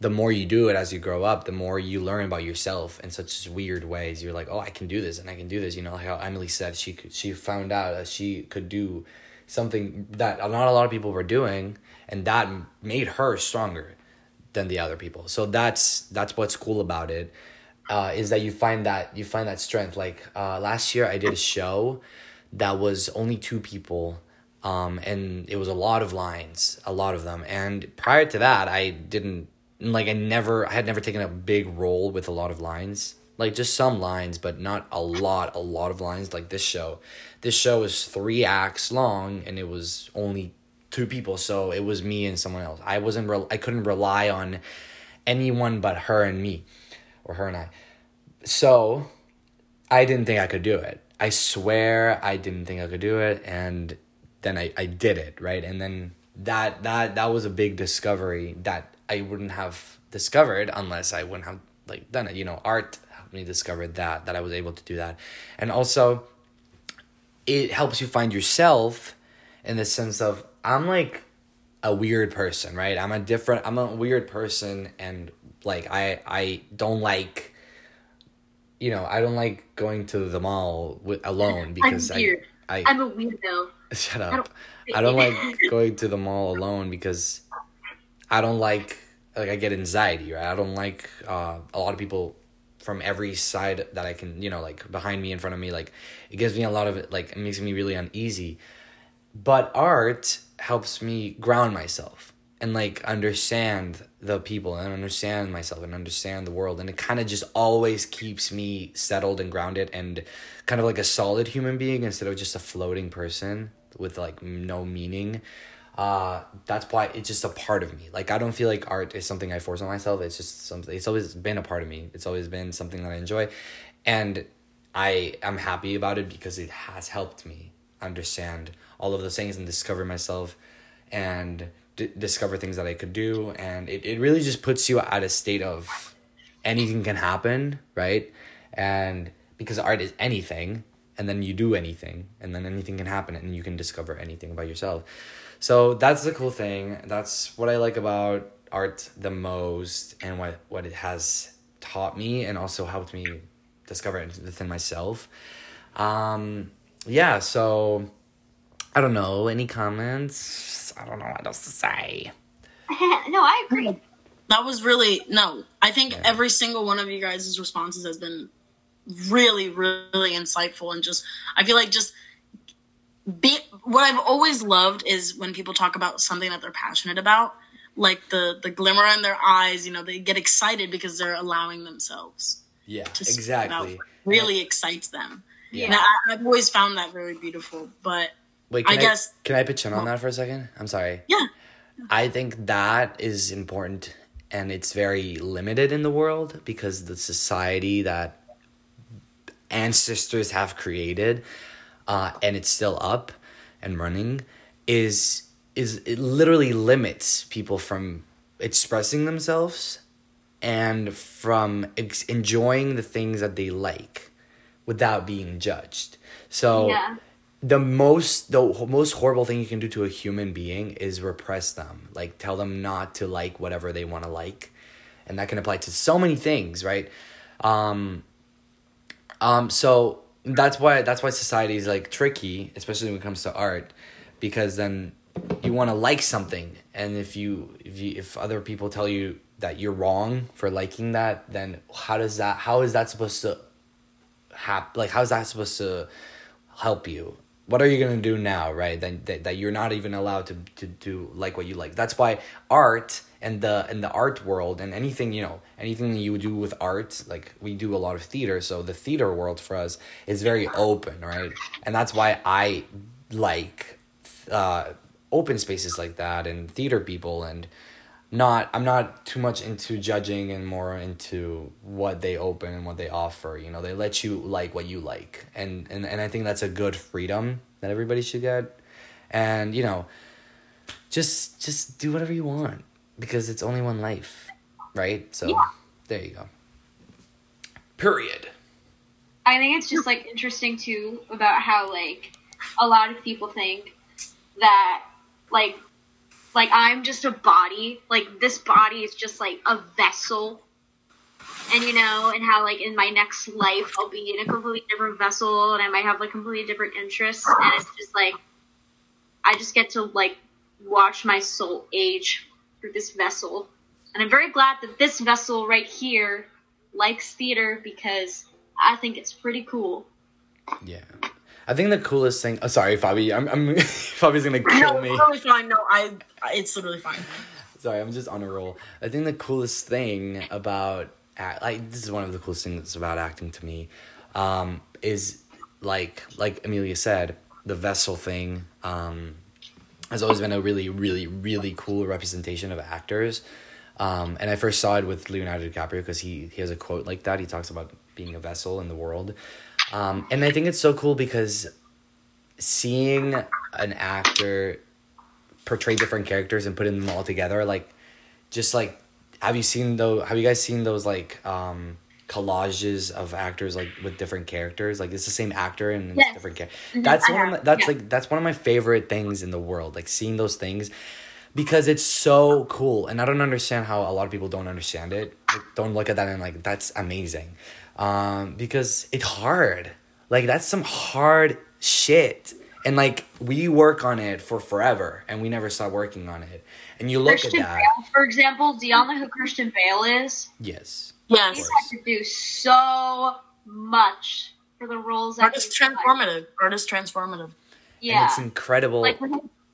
the more you do it as you grow up, the more you learn about yourself in such weird ways. You're like, oh, I can do this, and I can do this. You know, like how Emily said, she could, she found out that she could do something that not a lot of people were doing, and that made her stronger than the other people. So that's that's what's cool about it, uh, is that you find that you find that strength. Like uh, last year, I did a show that was only two people. Um, and it was a lot of lines, a lot of them. And prior to that, I didn't, like, I never, I had never taken a big role with a lot of lines, like just some lines, but not a lot, a lot of lines. Like this show, this show was three acts long, and it was only two people. So it was me and someone else. I wasn't, re- I couldn't rely on anyone but her and me, or her and I. So I didn't think I could do it. I swear I didn't think I could do it. And then I, I did it, right? And then that that that was a big discovery that I wouldn't have discovered unless I wouldn't have like done it. You know, art helped me discover that, that I was able to do that. And also, it helps you find yourself in the sense of, I'm like a weird person, right? I'm a different, I'm a weird person, and like I I don't like, you know, I don't like going to the mall with, alone because I'm weird. I, I, I'm a weirdo. Shut up. I don't, I don't like going to the mall alone because I don't like, like I get anxiety, right? I don't like uh, a lot of people from every side that I can, you know, like behind me, in front of me, like it gives me a lot of, like it makes me really uneasy. But art helps me ground myself and like understand the people and understand myself and understand the world. And it kind of just always keeps me settled and grounded and kind of like a solid human being instead of just a floating person with like no meaning. Uh that's why it's just a part of me. Like I don't feel like art is something I force on myself. It's just something, it's always been a part of me. It's always been something that I enjoy, and I am happy about it because it has helped me understand all of those things and discover myself and d- discover things that I could do. And it, it really just puts you at a state of anything can happen, right? And because art is anything, and then you do anything, and then anything can happen, and you can discover anything about yourself. So that's the cool thing. That's what I like about art the most, and what, what it has taught me, and also helped me discover it within myself. Um, yeah, so I don't know. Any comments? I don't know what else to say. No, I agree. That was really, no, I think yeah. every single one of you guys' responses has been really, really insightful, and just I feel like just be what I've always loved is when people talk about something that they're passionate about, like the the glimmer in their eyes, you know, they get excited because they're allowing themselves yeah to exactly about, really yeah. excites them. Yeah, and I, I've always found that very beautiful. But Wait, can I, I guess. Can I pitch in well, on that for a second? I'm sorry. Yeah. I think that is important, and it's very limited in the world because the society that ancestors have created, uh, and it's still up and running, is is it literally limits people from expressing themselves and from ex- enjoying the things that they like without being judged. So yeah. the most the most horrible thing you can do to a human being is repress them, like tell them not to like whatever they want to like, and that can apply to so many things, right? Um, um, so that's why that's why society is like tricky, especially when it comes to art, because then you want to like something, and if you if you, if other people tell you that you're wrong for liking that, then how does that how is that supposed to hap- like how is that supposed to help you? What are you going to do now, right? That, that that you're not even allowed to to to like what you like. That's why art and the and the art world and anything, you know, anything you do with art, like we do a lot of theater, so the theater world for us is very open, right? And that's why I like uh open spaces like that and theater people, and not I'm not too much into judging and more into what they open and what they offer. You know, they let you like what you like, and and, and I think that's a good freedom that everybody should get. And you know, just just do whatever you want because it's only one life, right? So yeah. There you go. Period. I think it's just like interesting too about how like a lot of people think that like like I'm just a body, like this body is just like a vessel, and you know, and how like in my next life I'll be in a completely different vessel and I might have like completely different interests, and it's just like I just get to like watch my soul age through this vessel, and I'm very glad that this vessel right here likes theater because I think it's pretty cool. Yeah, I think the coolest thing... Oh, sorry, Fabi. I'm, I'm, Fabi's going to kill no, me. No, it's totally fine. No, I, it's literally fine. Sorry, I'm just on a roll. I think the coolest thing about... Like, this is one of the coolest things about acting to me, um, is, like, like Emilia said, the vessel thing um, has always been a really, really, really cool representation of actors. Um, and I first saw it with Leonardo DiCaprio because he, he has a quote like that. He talks about being a vessel in the world. Um, and I think it's so cool because seeing an actor portray different characters and putting them all together, like, just like, have you seen those, have you guys seen those, like, um, collages of actors, like, with different characters? Like, it's the same actor and yes. different characters. That's one of my, that's, yeah. like, that's one of my favorite things in the world, like, seeing those things because it's so cool. And I don't understand how a lot of people don't understand it. Like, don't look at that and, like, that's amazing. Um, because it's hard. Like, that's some hard shit. And, like, we work on it for forever, and we never stop working on it. And you look Christian at that. Bale, for example, do y'all know who Christian Bale is? Yes. Yes. He's had to do so much for the roles. Art is transformative. Life. Art is transformative. Yeah. And it's incredible. Like,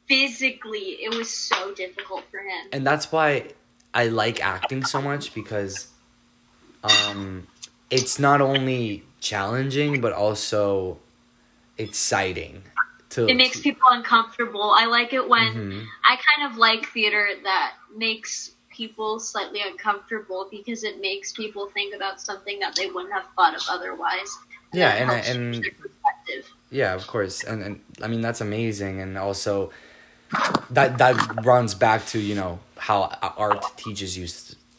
physically, it was so difficult for him. And that's why I like acting so much, because... um. It's not only challenging, but also exciting. To, it makes to... people uncomfortable. I like it when mm-hmm. I kind of like theater that makes people slightly uncomfortable because it makes people think about something that they wouldn't have thought of otherwise. And yeah, and and, and yeah, of course, and and I mean that's amazing, and also that that runs back to, you know, how art teaches you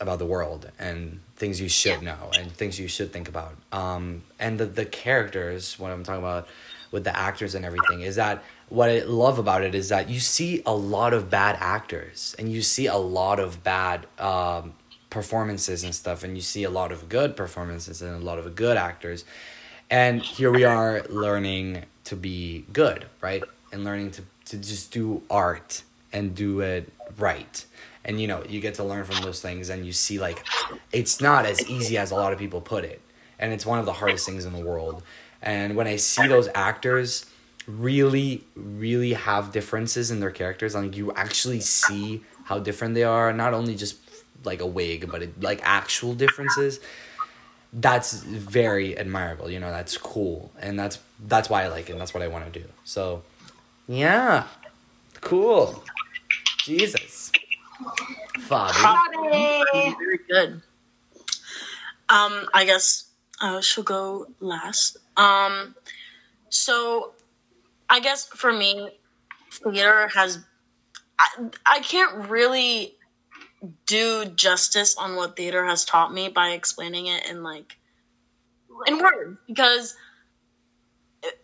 about the world and things you should yeah. know and things you should think about. Um, and the, the characters, what I'm talking about with the actors and everything, is that what I love about it is that you see a lot of bad actors and you see a lot of bad um, performances and stuff, and you see a lot of good performances and a lot of good actors. And here we are learning to be good, right? And learning to, to just do art and do it right. And, you know, you get to learn from those things, and you see, like, it's not as easy as a lot of people put it. And it's one of the hardest things in the world. And when I see those actors really, really have differences in their characters, like, you actually see how different they are, not only just, like, a wig, but, it, like, actual differences, that's very admirable. You know, that's cool. And that's that's why I like it, and that's what I want to do. So Yeah. Cool. Jesus. Fabi. Fabi. Very good. Um, I guess I shall go last. Um, so I guess for me, theater has, I, I can't really do justice on what theater has taught me by explaining it in like, in words, because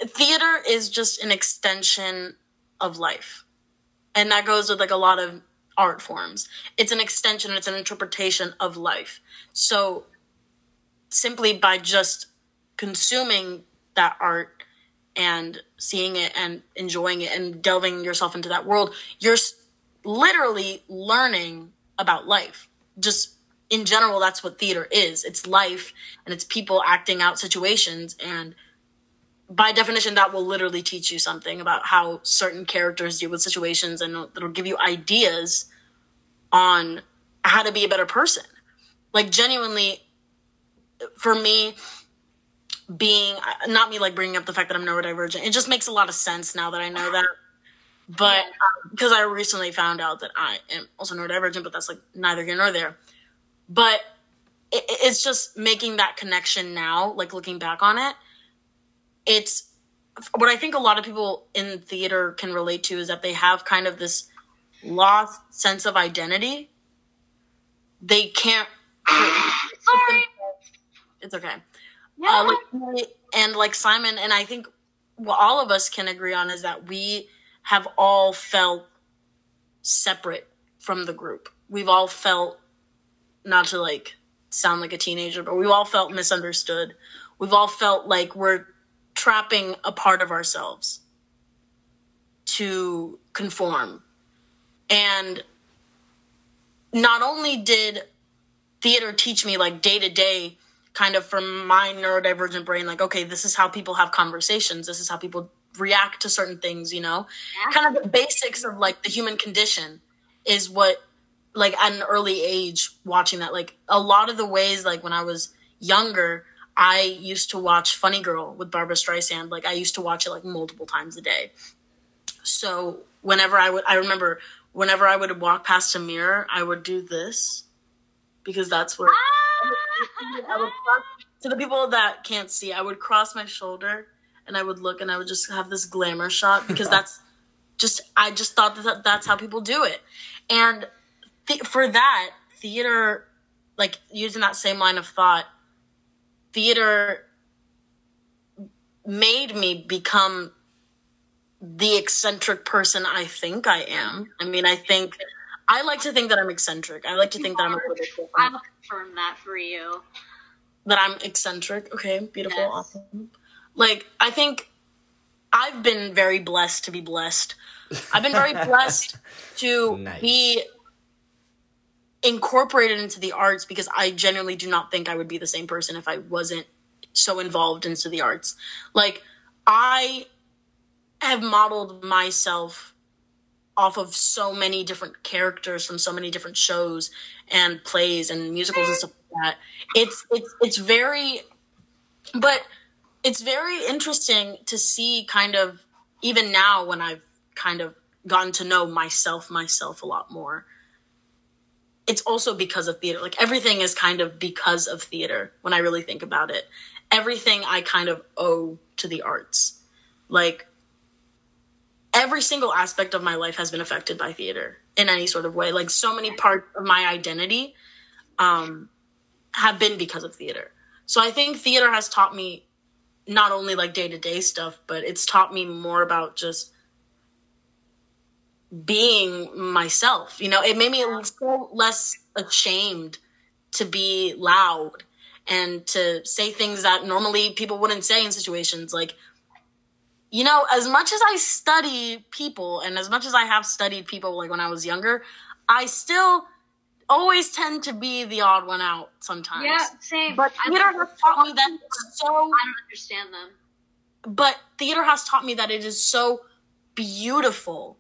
theater is just an extension of life. And that goes with like a lot of art forms. It's an extension, it's an interpretation of life. So simply by just consuming that art and seeing it and enjoying it and delving yourself into that world, you're literally learning about life. Just in general, that's what theater is. It's life and it's people acting out situations. And by definition, that will literally teach you something about how certain characters deal with situations, and it'll, it'll give you ideas on how to be a better person. Like genuinely, for me, being, not me like bringing up the fact that I'm neurodivergent, it just makes a lot of sense now that I know that. But because um, I recently found out that I am also neurodivergent, but that's like neither here nor there. But it, it's just making that connection now, like looking back on it. It's what I think a lot of people in theater can relate to is that they have kind of this lost sense of identity. They can't. Sorry. It's okay. Yeah. Uh, like, and like Simon, and I think what all of us can agree on is that we have all felt separate from the group. We've all felt, not to like sound like a teenager, but we've all felt misunderstood. We've all felt like we're trapping a part of ourselves to conform. And not only did theater teach me like day to day, kind of from my neurodivergent brain, like, okay, this is how people have conversations. This is how people react to certain things, you know, yeah. Kind of the basics of like the human condition is what, like at an early age watching that, like a lot of the ways, like when I was younger, I used to watch Funny Girl with Barbra Streisand. Like I used to watch it like multiple times a day. So whenever I would, I remember whenever I would walk past a mirror, I would do this because that's where I would cross, to the people that can't see, I would cross my shoulder and I would look and I would just have this glamour shot because that's just, I just thought that that's how people do it. And th- for that theater, like using that same line of thought, theater made me become the eccentric person I think I am. I mean, I think, I like to think that I'm eccentric. I like to you think are. that I'm a little different. I'll confirm that for you. That I'm eccentric? Okay, beautiful, yes. Awesome. Like, I think I've been very blessed to be blessed. I've been very blessed to nice. be... incorporated into the arts because I genuinely do not think I would be the same person if I wasn't so involved into the arts. Like, I have modeled myself off of so many different characters from so many different shows and plays and musicals and stuff like that. It's, it's, it's very, but it's very interesting to see kind of, even now when I've kind of gotten to know myself, myself a lot more, it's also because of theater. Like everything is kind of because of theater. When I really think about it, everything I kind of owe to the arts. Like every single aspect of my life has been affected by theater in any sort of way. Like so many parts of my identity um, have been because of theater. So I think theater has taught me not only like day-to-day stuff, but it's taught me more about just being myself, you know. It made me so less ashamed to be loud and to say things that normally people wouldn't say in situations. Like, you know, as much as I study people and as much as I have studied people, like when I was younger, I still always tend to be the odd one out sometimes. Yeah, same. But theater has taught me that it's so... I don't understand them. But theater has taught me that it is so beautiful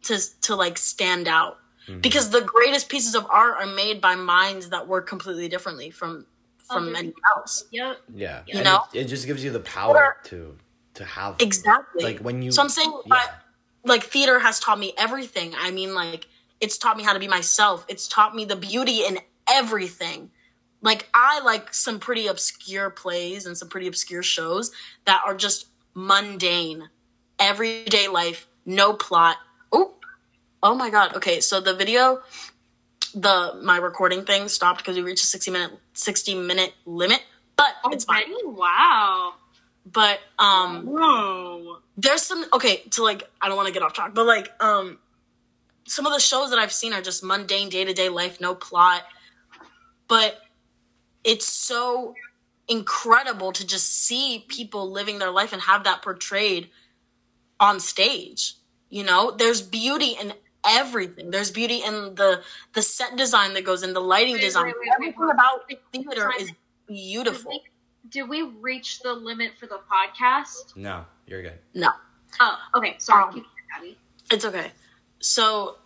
to to like stand out, mm-hmm. because the greatest pieces of art are made by minds that work completely differently from from anyone oh, else. Yeah, yeah. You and know, it, it just gives you the power or, to to have exactly like when you. So I'm saying yeah. by, like, theater has taught me everything. I mean, like, it's taught me how to be myself. It's taught me the beauty in everything. Like, I like some pretty obscure plays and some pretty obscure shows that are just mundane, everyday life, no plot. Oh, oh my God. Okay, so the video, the my recording thing stopped because we reached a sixty minute limit, but oh, it's fine. Wow. But um Whoa. There's some okay to like I don't want to get off track, but like um some of the shows that I've seen are just mundane day-to-day life, no plot, but it's so incredible to just see people living their life and have that portrayed on stage. You know, there's beauty in everything. There's beauty in the the set design that goes in, the lighting wait, design. Wait, wait, Everything wait, wait. about theater is beautiful. Did we, did we reach the limit for the podcast? No, you're good. No. Oh, okay. Sorry, um, it's okay. So,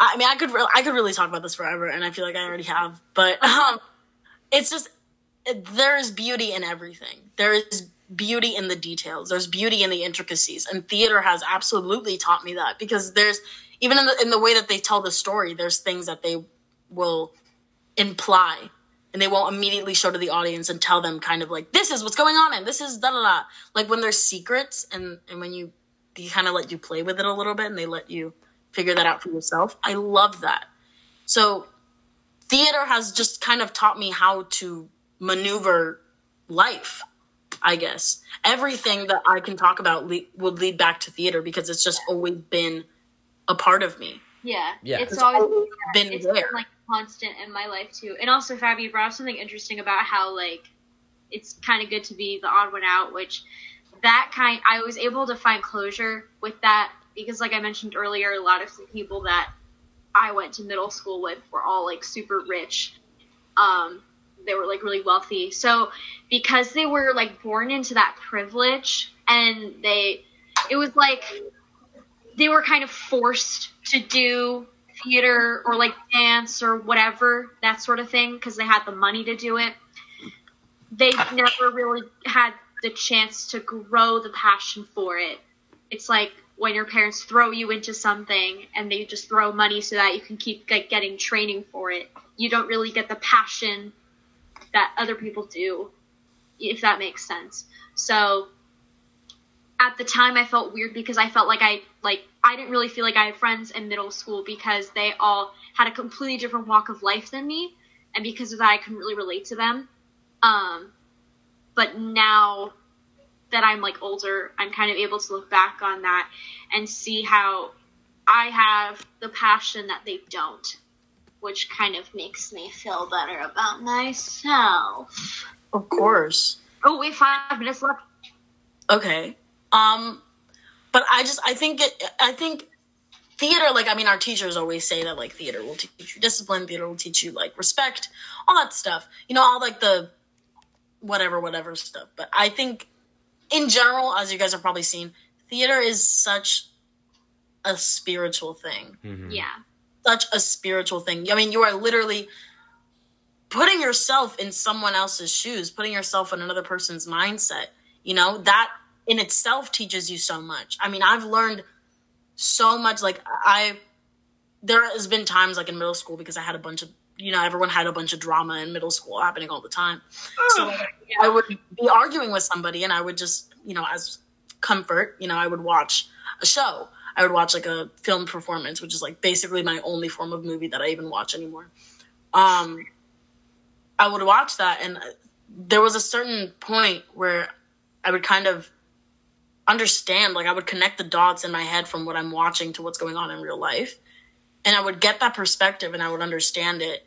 I mean, I could re- I could really talk about this forever, and I feel like I already have. But um, it's just it, there is beauty in everything. There is beauty in the details. There's beauty in the intricacies, and theater has absolutely taught me that, because there's. Even in the, in the way that they tell the story, there's things that they will imply and they won't immediately show to the audience and tell them kind of like, this is what's going on and this is da-da-da. Like when there's secrets and, and when you, they kind of let you play with it a little bit and they let you figure that out for yourself. I love that. So theater has just kind of taught me how to maneuver life, I guess. Everything that I can talk about le- would lead back to theater because it's just always been a part of me. Yeah. yeah. It's, it's always, always been, been it's there. It's been, like, constant in my life, too. And also, Fabi, you brought up something interesting about how, like, it's kind of good to be the odd one out, which that kind... I was able to find closure with that because, like I mentioned earlier, a lot of the people that I went to middle school with were all, like, super rich. Um, they were, like, really wealthy. So because they were, like, born into that privilege and they... It was, like... they were kind of forced to do theater or like dance or whatever, that sort of thing, because they had the money to do it. They never really had the chance to grow the passion for it. It's like when your parents throw you into something and they just throw money so that you can keep like getting training for it. You don't really get the passion that other people do, if that makes sense. So at the time, I felt weird because I felt like I like I didn't really feel like I had friends in middle school because they all had a completely different walk of life than me, and because of that, I couldn't really relate to them. Um, but now that I'm like older, I'm kind of able to look back on that and see how I have the passion that they don't, which kind of makes me feel better about myself. Of course. Oh, we have five minutes left. Okay. Um, but I just, I think, it, I think theater, like, I mean, our teachers always say that, like, theater will teach you discipline, theater will teach you, like, respect, all that stuff, you know, all, like, the whatever, whatever stuff. But I think, in general, as you guys have probably seen, theater is such a spiritual thing. Mm-hmm. Yeah. Such a spiritual thing. I mean, you are literally putting yourself in someone else's shoes, putting yourself in another person's mindset, you know, that in itself teaches you so much. I mean, I've learned so much. Like I, there has been times like in middle school because I had a bunch of, you know, everyone had a bunch of drama in middle school happening all the time. Oh, so yeah. I would be arguing with somebody and I would just, you know, as comfort, you know, I would watch a show. I would watch like a film performance, which is like basically my only form of movie that I even watch anymore. Um, I would watch that. And there was a certain point where I would kind of understand, like I would connect the dots in my head from what I'm watching to what's going on in real life. And I would get that perspective and I would understand it.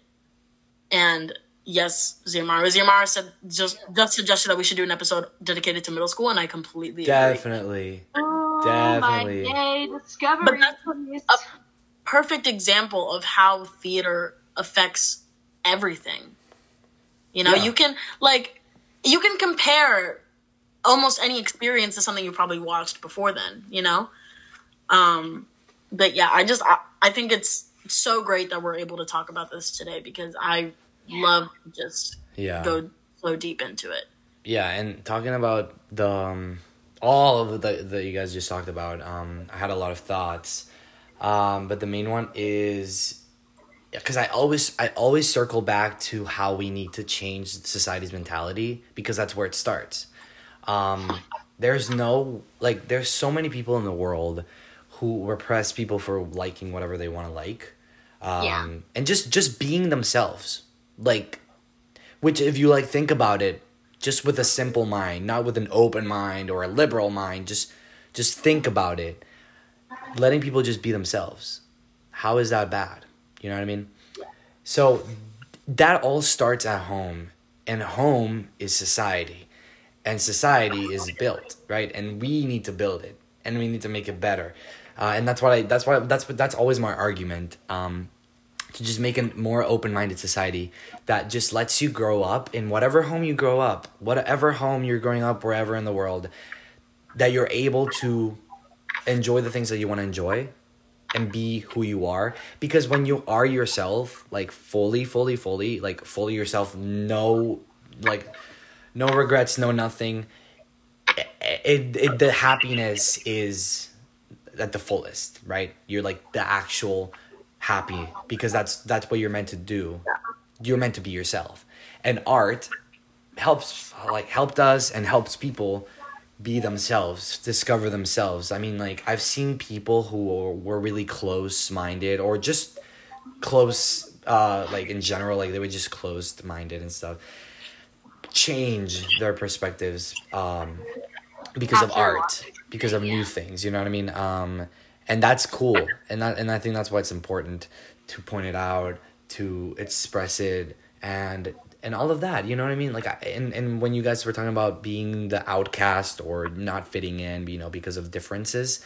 And yes, Xiomara. Xiomara said, just, just suggested that we should do an episode dedicated to middle school. And I completely Definitely. agree. Oh, Definitely. My day, discovery. But that's a perfect example of how theater affects everything. You know, yeah. you can like, you can compare almost any experience is something you probably watched before then, you know? Um, but yeah, I just, I, I think it's so great that we're able to talk about this today because I yeah. love just yeah. go so deep into it. Yeah. And talking about the, um, all of the that you guys just talked about. Um, I had a lot of thoughts, um, but the main one is because I always I always circle back to how we need to change society's mentality, because that's where it starts. Um, there's no like there's so many people in the world who repress people for liking whatever they want to like, um, yeah. and just just being themselves. Like, which if you like think about it. Just with a simple mind, not with an open mind or a liberal mind. Just just think about it. Letting people just be themselves. How is that bad? You know what I mean? So that all starts at home. And home is society. And society is built, right? And we need to build it. And we need to make it better. Uh, and that's what I that's why that's what that's always my argument. Um to just make a more open-minded society that just lets you grow up in whatever home you grow up, whatever home you're growing up, wherever in the world, that you're able to enjoy the things that you want to enjoy and be who you are. Because when you are yourself, like fully, fully, fully, like fully yourself, no, like no regrets, no nothing, it, it the happiness is at the fullest, right? You're like the actual happy, because that's that's what you're meant to do. You're meant to be yourself, and art helps like helped us and helps people be themselves, discover themselves. I mean, like I've seen people who were really close-minded or just close, uh, like in general, like they were just closed-minded and stuff, change their perspectives um, because of art, because of new things. You know what I mean? Um, And that's cool, and that, and I think that's why it's important to point it out, to express it, and and all of that. You know what I mean? Like, I, and and when you guys were talking about being the outcast or not fitting in, you know, because of differences,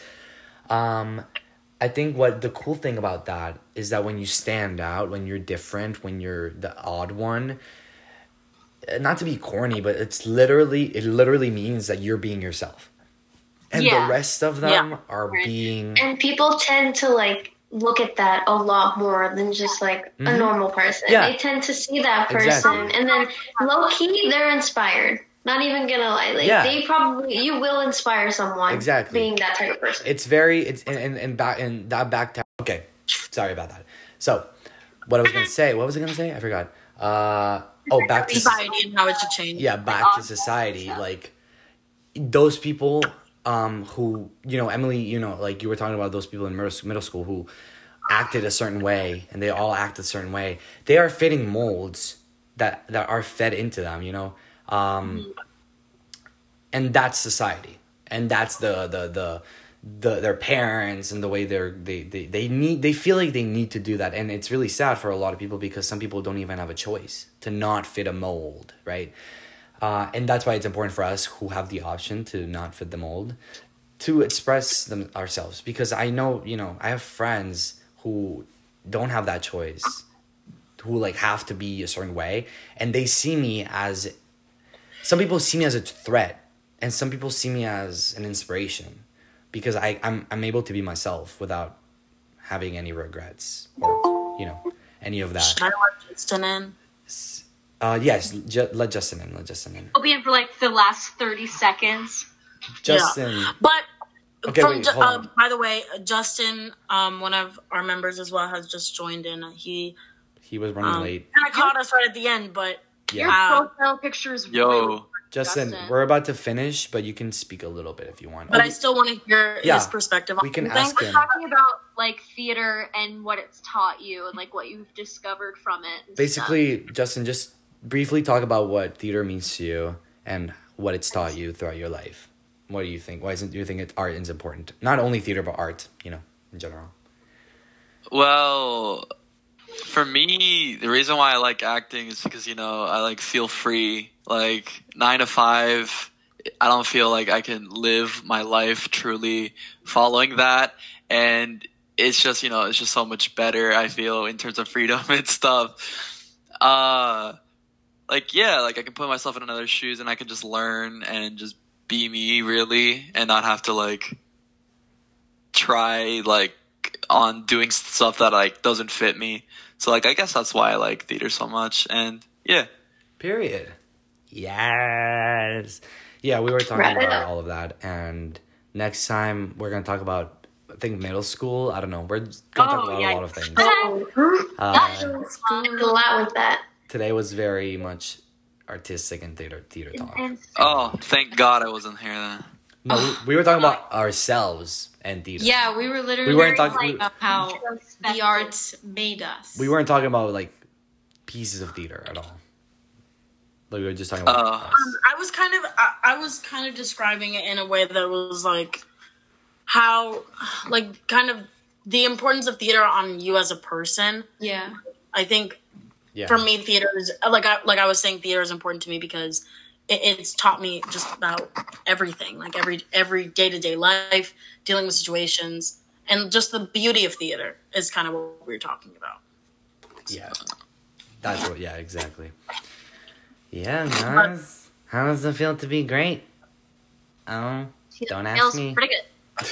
um, I think what the cool thing about that is that when you stand out, when you're different, when you're the odd one, not to be corny, but it's literally it literally means that you're being yourself. And yeah. the rest of them yeah. are being... And people tend to, like, look at that a lot more than just, like, mm-hmm. a normal person. Yeah. They tend to see that person. Exactly. And then, low-key, they're inspired. Not even gonna lie. Like, yeah. they probably... You will inspire someone exactly. being that type of person. It's very... It's And, and, and, back, and that back... Ta- okay. Sorry about that. So, what I was gonna say... What was I gonna say? I forgot. Uh, oh, back to... Society and how it should change. Yeah, back like, to society. Stuff. Like, those people... Um, who, you know, Emily, you know, like you were talking about those people in middle school who acted a certain way, and they all act a certain way. They are fitting molds that, that are fed into them, you know? Um, and that's society. And that's the, the, the, the their parents and the way they're, they, they, they need, they feel like they need to do that. And it's really sad for a lot of people, because some people don't even have a choice to not fit a mold, right? Uh, and that's why it's important for us who have the option to not fit the mold to express them ourselves. Because I know, you know, I have friends who don't have that choice, who like have to be a certain way. And they see me as, some people see me as a threat, and some people see me as an inspiration, because I, I'm, I'm able to be myself without having any regrets or, you know, any of that. Should I let Justin in? Uh, yes, ju- let Justin in, let Justin in. I'll be in for like the last thirty seconds. Justin. Yeah. But, okay, from wait, ju- hold on. Uh, by the way, Justin, um, one of our members as well, has just joined in. He he was running um, late. Kind of caught us right at the end, but... Yeah. Uh, Your profile picture is Yo. Really Justin, Justin, we're about to finish, but you can speak a little bit if you want. But oh, I still want to hear yeah, his perspective on we can ask him. We're talking about like theater and what it's taught you and like what you've discovered from it. Basically, stuff. Justin, just... briefly talk about what theater means to you and what it's taught you throughout your life. What do you think? Why isn't do you think it, art is important? Not only theater, but art, you know, in general. Well, for me, the reason why I like acting is because, you know, I like feel free. Like nine to five, I don't feel like I can live my life truly following that. And it's just, you know, it's just so much better, I feel, in terms of freedom and stuff. Uh... Like, yeah, like I can put myself in another's shoes and I can just learn and just be me, really, and not have to, like, try, like, on doing stuff that, like, doesn't fit me. So, like, I guess that's why I like theater so much. And, yeah. Period. Yes. yeah, we were talking Wrap about all of that. And next time, we're going to talk about, I think, middle school. I don't know. We're going to oh, talk about yeah. a lot of things. Oh. Uh, middle school. A lot with that. Today was very much artistic and theater theater talk. Oh, thank God I wasn't here then. No, we, we were talking about ourselves and theater. Yeah, we were literally we weren't talking like, about how the arts made us. We weren't talking about, like, pieces of theater at all. Like, we were just talking about uh, um, I was kind of I, I was kind of describing it in a way that was, like, how, like, kind of the importance of theater on you as a person. Yeah. I think... Yeah. For me, theater is like I like I was saying. Theater is important to me because it, it's taught me just about everything, like every every day to day life, dealing with situations, and just the beauty of theater is kind of what we were talking about. So. Yeah, that's what. Yeah, exactly. Yeah, nice. How does it feel to be great? Oh, don't ask feels me. Feels pretty good.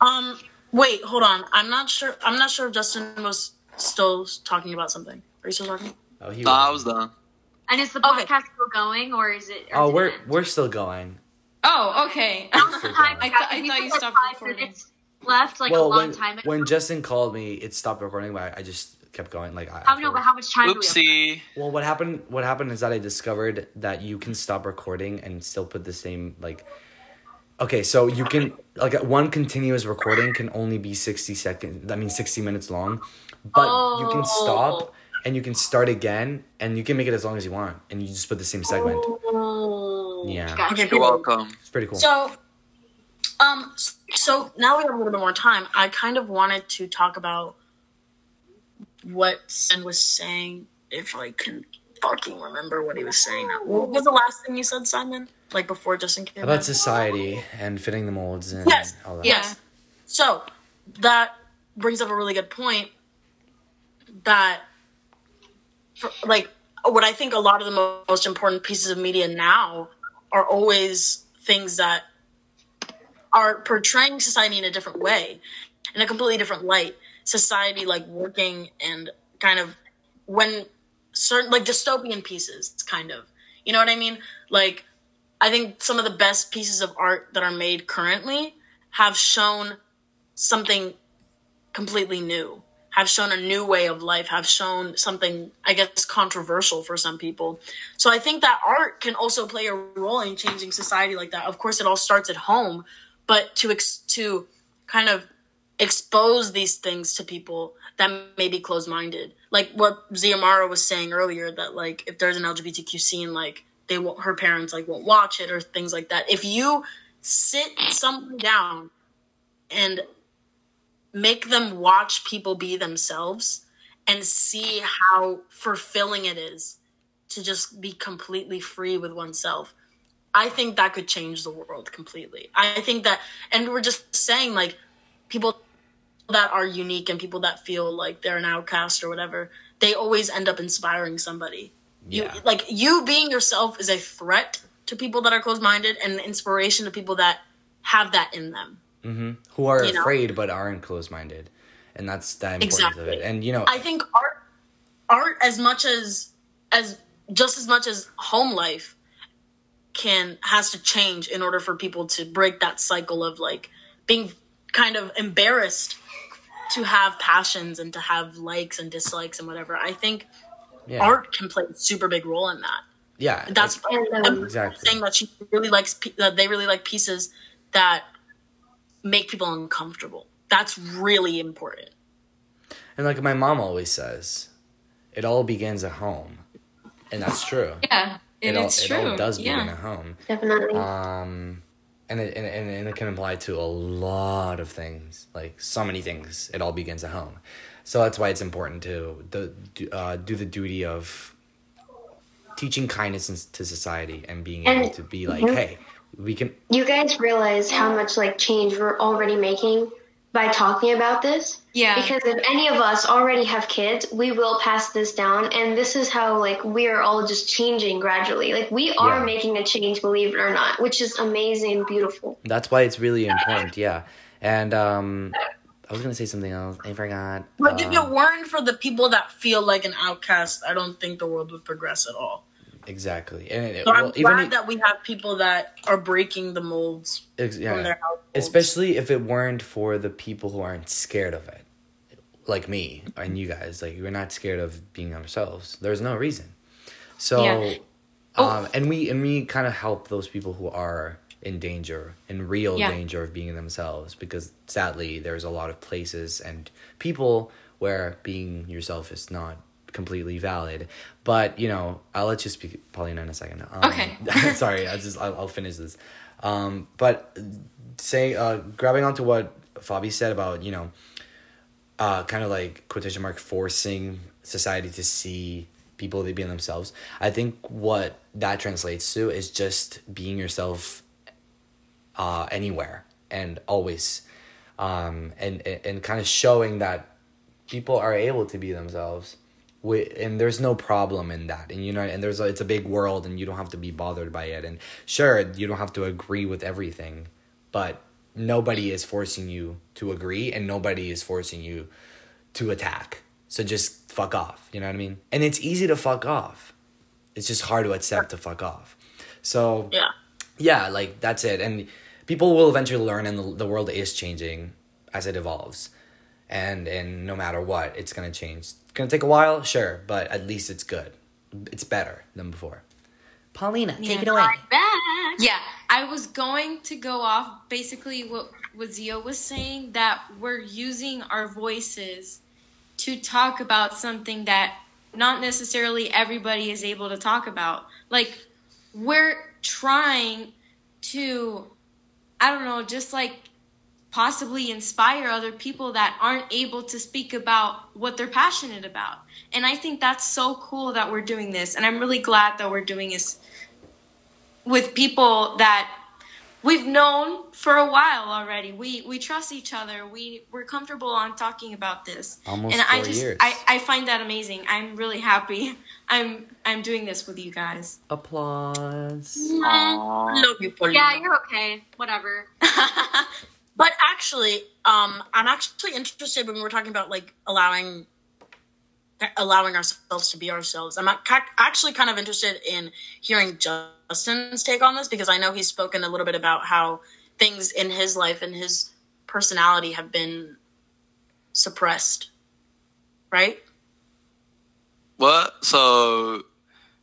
um, wait, hold on. I'm not sure. I'm not sure if Justin was still talking about something. Are you still talking? Oh, he was. I was done. And is the podcast okay. still going, or is it? Or oh, we're it we're still going. Oh, okay. Going. I, th- I thought you stopped five recording. Left like well, a long when, time ago. When Justin called me, it stopped recording, but I, I just kept going. Like I. I don't know, but how much time? Oopsie. Do we have? Well, what happened? What happened is that I discovered that you can stop recording and still put the same like. Okay, so you can like one continuous recording can only be sixty seconds. I mean, sixty minutes long, but oh. you can stop. And you can start again, and you can make it as long as you want, and you just put the same segment. Oh, yeah. Gotcha. You're welcome. It's pretty cool. So, um, so now we have a little bit more time. I kind of wanted to talk about what Sin was saying, if I can fucking remember what he was saying. What was the last thing you said, Simon? Like before Justin came about in? Society and fitting the molds and yes. all that. Yes. So that brings up a really good point that. For, like, what I think a lot of the most, most important pieces of media now are always things that are portraying society in a different way, in a completely different light. Society, like, working and kind of when certain, like, dystopian pieces, kind of. You know what I mean? Like, I think some of the best pieces of art that are made currently have shown something completely new. Have shown a new way of life, have shown something, I guess, controversial for some people. So I think that art can also play a role in changing society like that. Of course, it all starts at home, but to ex- to kind of expose these things to people that may be closed-minded. Like what Xiomara was saying earlier, that like if there's an L G B T Q scene, like they won't, her parents like won't watch it or things like that. If you sit someone down and make them watch people be themselves and see how fulfilling it is to just be completely free with oneself. I think that could change the world completely. I think that, and we're just saying like people that are unique and people that feel like they're an outcast or whatever, they always end up inspiring somebody. Yeah. You, like you being yourself is a threat to people that are closed-minded and an inspiration to people that have that in them. Mm-hmm. Who are you afraid know? But aren't closed-minded, and that's the importance exactly. of it. And you know, I think art, art as much as as just as much as home life, can has to change in order for people to break that cycle of like being kind of embarrassed to have passions and to have likes and dislikes and whatever. I think yeah. art can play a super big role in that. Yeah, that's I'm exactly. saying that she really likes that they really like pieces that. Make people uncomfortable. That's really important. And like my mom always says, it all begins at home. And that's true. Yeah, it, it all, it's it true. It all does yeah. begin at home. Definitely. Um, and, it, and, it, and it can apply to a lot of things. Like so many things. It all begins at home. So that's why it's important to the, uh, do the duty of teaching kindness to society and being and, able to be like, mm-hmm. hey, we can. You guys realize how much like change we're already making by talking about this? Yeah. Because if any of us already have kids, we will pass this down, and this is how like we are all just changing gradually. Like we are yeah. making a change, believe it or not, which is amazing and beautiful. That's why it's really important, yeah. And um, I was gonna say something else. I forgot. But um, if it weren't for the people that feel like an outcast, I don't think the world would progress at all. Exactly. And it, so well, I'm glad even that we have people that are breaking the molds ex- yeah. from their households. Especially if it weren't for the people who aren't scared of it. Like me and you guys. Like, we're not scared of being ourselves. There's no reason. So, yeah. oh. um, and we and we kind of help those people who are in danger, in real yeah. danger of being themselves. Because sadly, there's a lot of places and people where being yourself is not completely valid. But, you know, I'll let you speak, Paulina, in a second. Um, okay. sorry, I'll just, I'll, I'll finish this. Um, but say, uh, grabbing onto what Fabi said about, you know, uh, kind of like, quotation mark, forcing society to see people to be themselves. I think what that translates to is just being yourself uh, anywhere and always. Um, and, and, and kind of showing that people are able to be themselves. We, and there's no problem in that, and you know, and there's a, it's a big world, and you don't have to be bothered by it. And sure, you don't have to agree with everything, but nobody is forcing you to agree, and nobody is forcing you to attack. So just fuck off, you know what I mean? And it's easy to fuck off. It's just hard to accept to fuck off. So yeah, yeah, like that's it. And people will eventually learn, and the, the world is changing as it evolves. And and no matter what, it's gonna change. It's gonna take a while, sure, but at least it's good. It's better than before. Paulina, yeah, take it away. Back. Yeah, I was going to go off basically what what Zio was saying, that we're using our voices to talk about something that not necessarily everybody is able to talk about. Like, we're trying to, I don't know, just like possibly inspire other people that aren't able to speak about what they're passionate about. And I think that's so cool that we're doing this. And I'm really glad that we're doing this with people that we've known for a while already. We we trust each other. We, we're comfortable on talking about this. Almost and four I just, years. I, I find that amazing. I'm really happy. I'm I'm doing this with you guys. Applause. Love you, Paulina. Yeah, you're okay. Whatever. But actually, um, I'm actually interested when we're talking about like allowing, allowing ourselves to be ourselves. I'm actually kind of interested in hearing Justin's take on this, because I know he's spoken a little bit about how things in his life and his personality have been suppressed, right? What? So,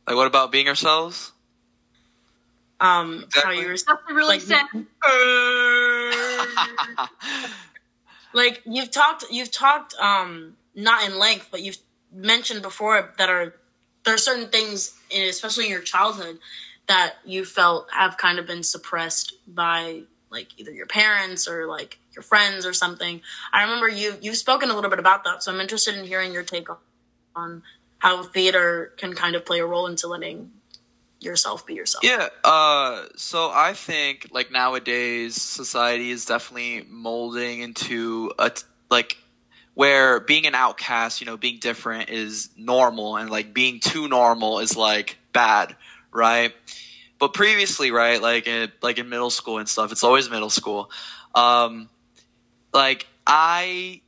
like, what about being ourselves? Um, exactly. How you were supposed to really like, sad. Like you've talked, you've talked, um, not in length, but you've mentioned before that are there are certain things, in, especially in your childhood, that you felt have kind of been suppressed by like either your parents or like your friends or something. I remember you you've spoken a little bit about that, so I'm interested in hearing your take on, on how theater can kind of play a role into letting yourself be yourself. Yeah, uh, so I think, like, nowadays, society is definitely molding into, a t- like, where being an outcast, you know, being different is normal, and, like, being too normal is, like, bad, right? But previously, right, like, in, like in middle school and stuff, it's always middle school, um, like, I...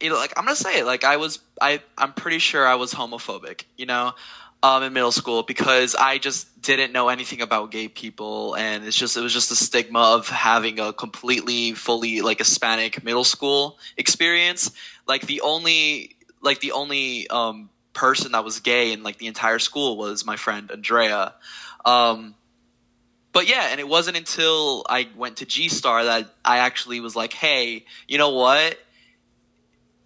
You know, like, I'm gonna say it, like, I was... I, I'm pretty sure I was homophobic, you know? Um, in middle school, because I just didn't know anything about gay people, and it's just it was just the stigma of having a completely fully like Hispanic middle school experience. Like the only like the only um, person that was gay in like the entire school was my friend Andrea. Um, but yeah, and it wasn't until I went to G-Star that I actually was like, hey, you know what?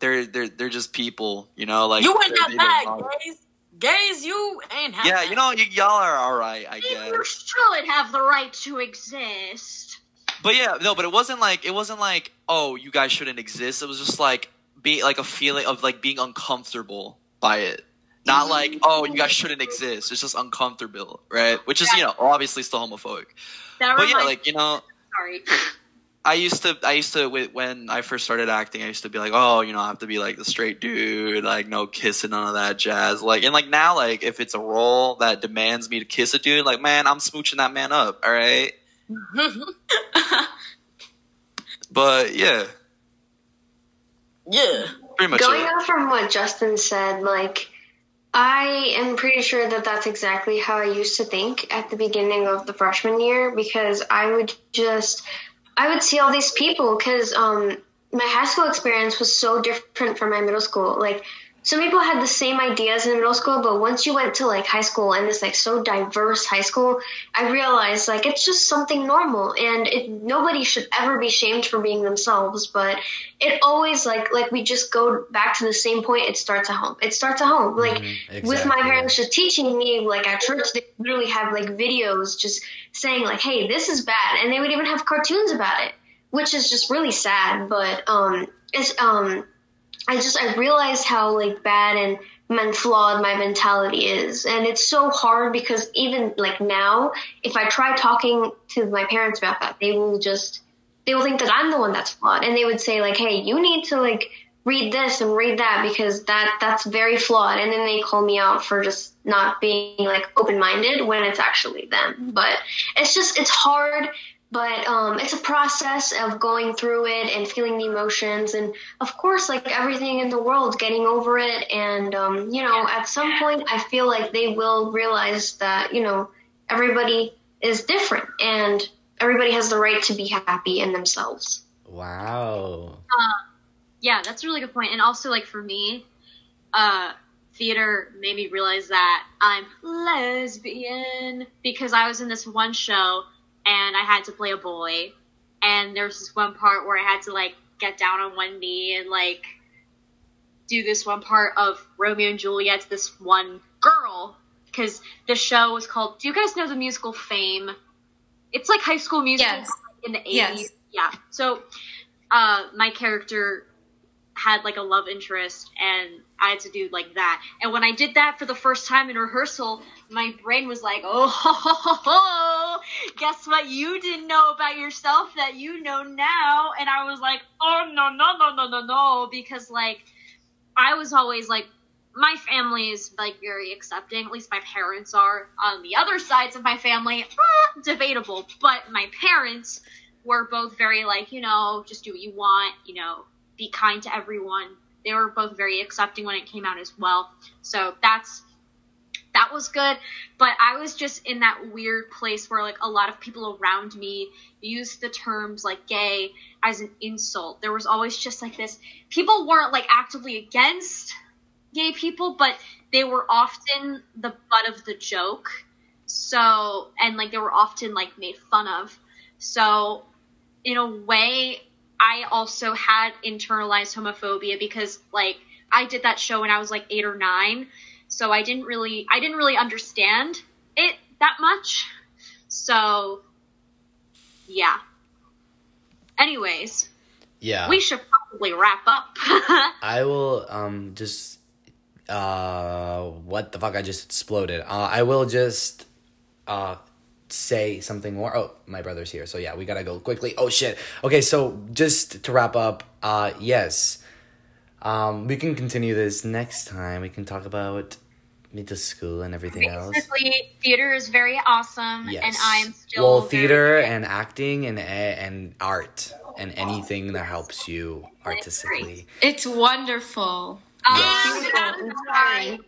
They're they're they're just people, you know. Like you went out back, guys. Gays, you ain't have. Yeah, you know, y- y'all are all right, I guess. You should have the right to exist. But yeah, no, but it wasn't like it wasn't like oh, you guys shouldn't exist. It was just like be like a feeling of like being uncomfortable by it. Not like oh, you guys shouldn't exist. It's just uncomfortable, right? Which is yeah. you know obviously still homophobic. That but yeah, like you know. Sorry. I used to, I used to, when I first started acting, I used to be like, oh, you know, I have to be like the straight dude, like no kissing, none of that jazz. Like, and like now, like if it's a role that demands me to kiss a dude, like, man, I'm smooching that man up. All right. But yeah. Yeah. Pretty much. Going off from what Justin said, like I am pretty sure that that's exactly how I used to think at the beginning of the freshman year, because I would just, I would see all these people, because um, my high school experience was so different from my middle school. Like, some people had the same ideas in middle school, but once you went to, like, high school and this, like, so diverse high school, I realized, like, it's just something normal, and it, nobody should ever be shamed for being themselves, but it always, like, like we just go back to the same point, it starts at home. It starts at home. Like, mm-hmm, exactly. With my parents just teaching me, like, at church, they literally have, like, videos just saying, like, hey, this is bad, and they would even have cartoons about it, which is just really sad, but, um, it's, um... I just, I realized how, like, bad and men flawed my mentality is. And it's so hard because even, like, now, if I try talking to my parents about that, they will just, they will think that I'm the one that's flawed. And they would say, like, hey, you need to, like, read this and read that because that, that's very flawed. And then they call me out for just not being, like, open-minded when it's actually them. But it's just, it's hard. But um, it's a process of going through it and feeling the emotions and, of course, like everything in the world, getting over it. And, um, you know, at some point I feel like they will realize that, you know, everybody is different and everybody has the right to be happy in themselves. Wow. Uh, yeah, that's a really good point. And also, like, for me, uh, theater made me realize that I'm lesbian because I was in this one show and I had to play a boy, and there was this one part where I had to, like, get down on one knee and, like, do this one part of Romeo and Juliet to this one girl, because the show was called, do you guys know the musical Fame? It's like High School Musical. Yes. In the eighties. Yes. Yeah. So uh, my character had, like, a love interest, and I had to do, like, that. And when I did that for the first time in rehearsal, my brain was like, oh, ho, ho, ho, ho. Guess what you didn't know about yourself that you know now? And I was like, oh, no, no, no, no, no, no, because, like, I was always, like, my family is, like, very accepting, at least my parents are. On the other sides of my family, ah, debatable, but my parents were both very, like, you know, just do what you want, you know, be kind to everyone. They were both very accepting when it came out as well. So that's, that was good. But I was just in that weird place where, like, a lot of people around me used the terms, like, gay as an insult. There was always just, like, this, people weren't, like, actively against gay people, but they were often the butt of the joke. So, and, like, they were often, like, made fun of. So in a way, I also had internalized homophobia because, like, I did that show when I was, like, eight or nine. So I didn't really, I didn't really understand it that much. So, yeah. Anyways. Yeah. We should probably wrap up. I will, um, just, uh, what the fuck, I just exploded. Uh, I will just, uh... say something more. Oh, my brother's here, so yeah, we gotta go quickly. Oh shit. Okay, so just to wrap up, uh yes um we can continue this next time. We can talk about middle school and everything. Basically, else theater is very awesome. Yes. And I'm still well theater very- and acting and and art and anything that helps you artistically. It's wonderful. Yes. Yes.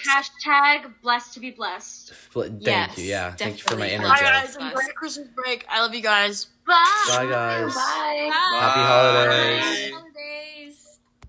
Hashtag blessed to be blessed. Thank yes, you. Yeah. Definitely. Thank you for my energy. Bye guys. Enjoy your Christmas break. I love you guys. Bye. Bye guys. Bye. Bye. Happy holidays. Bye.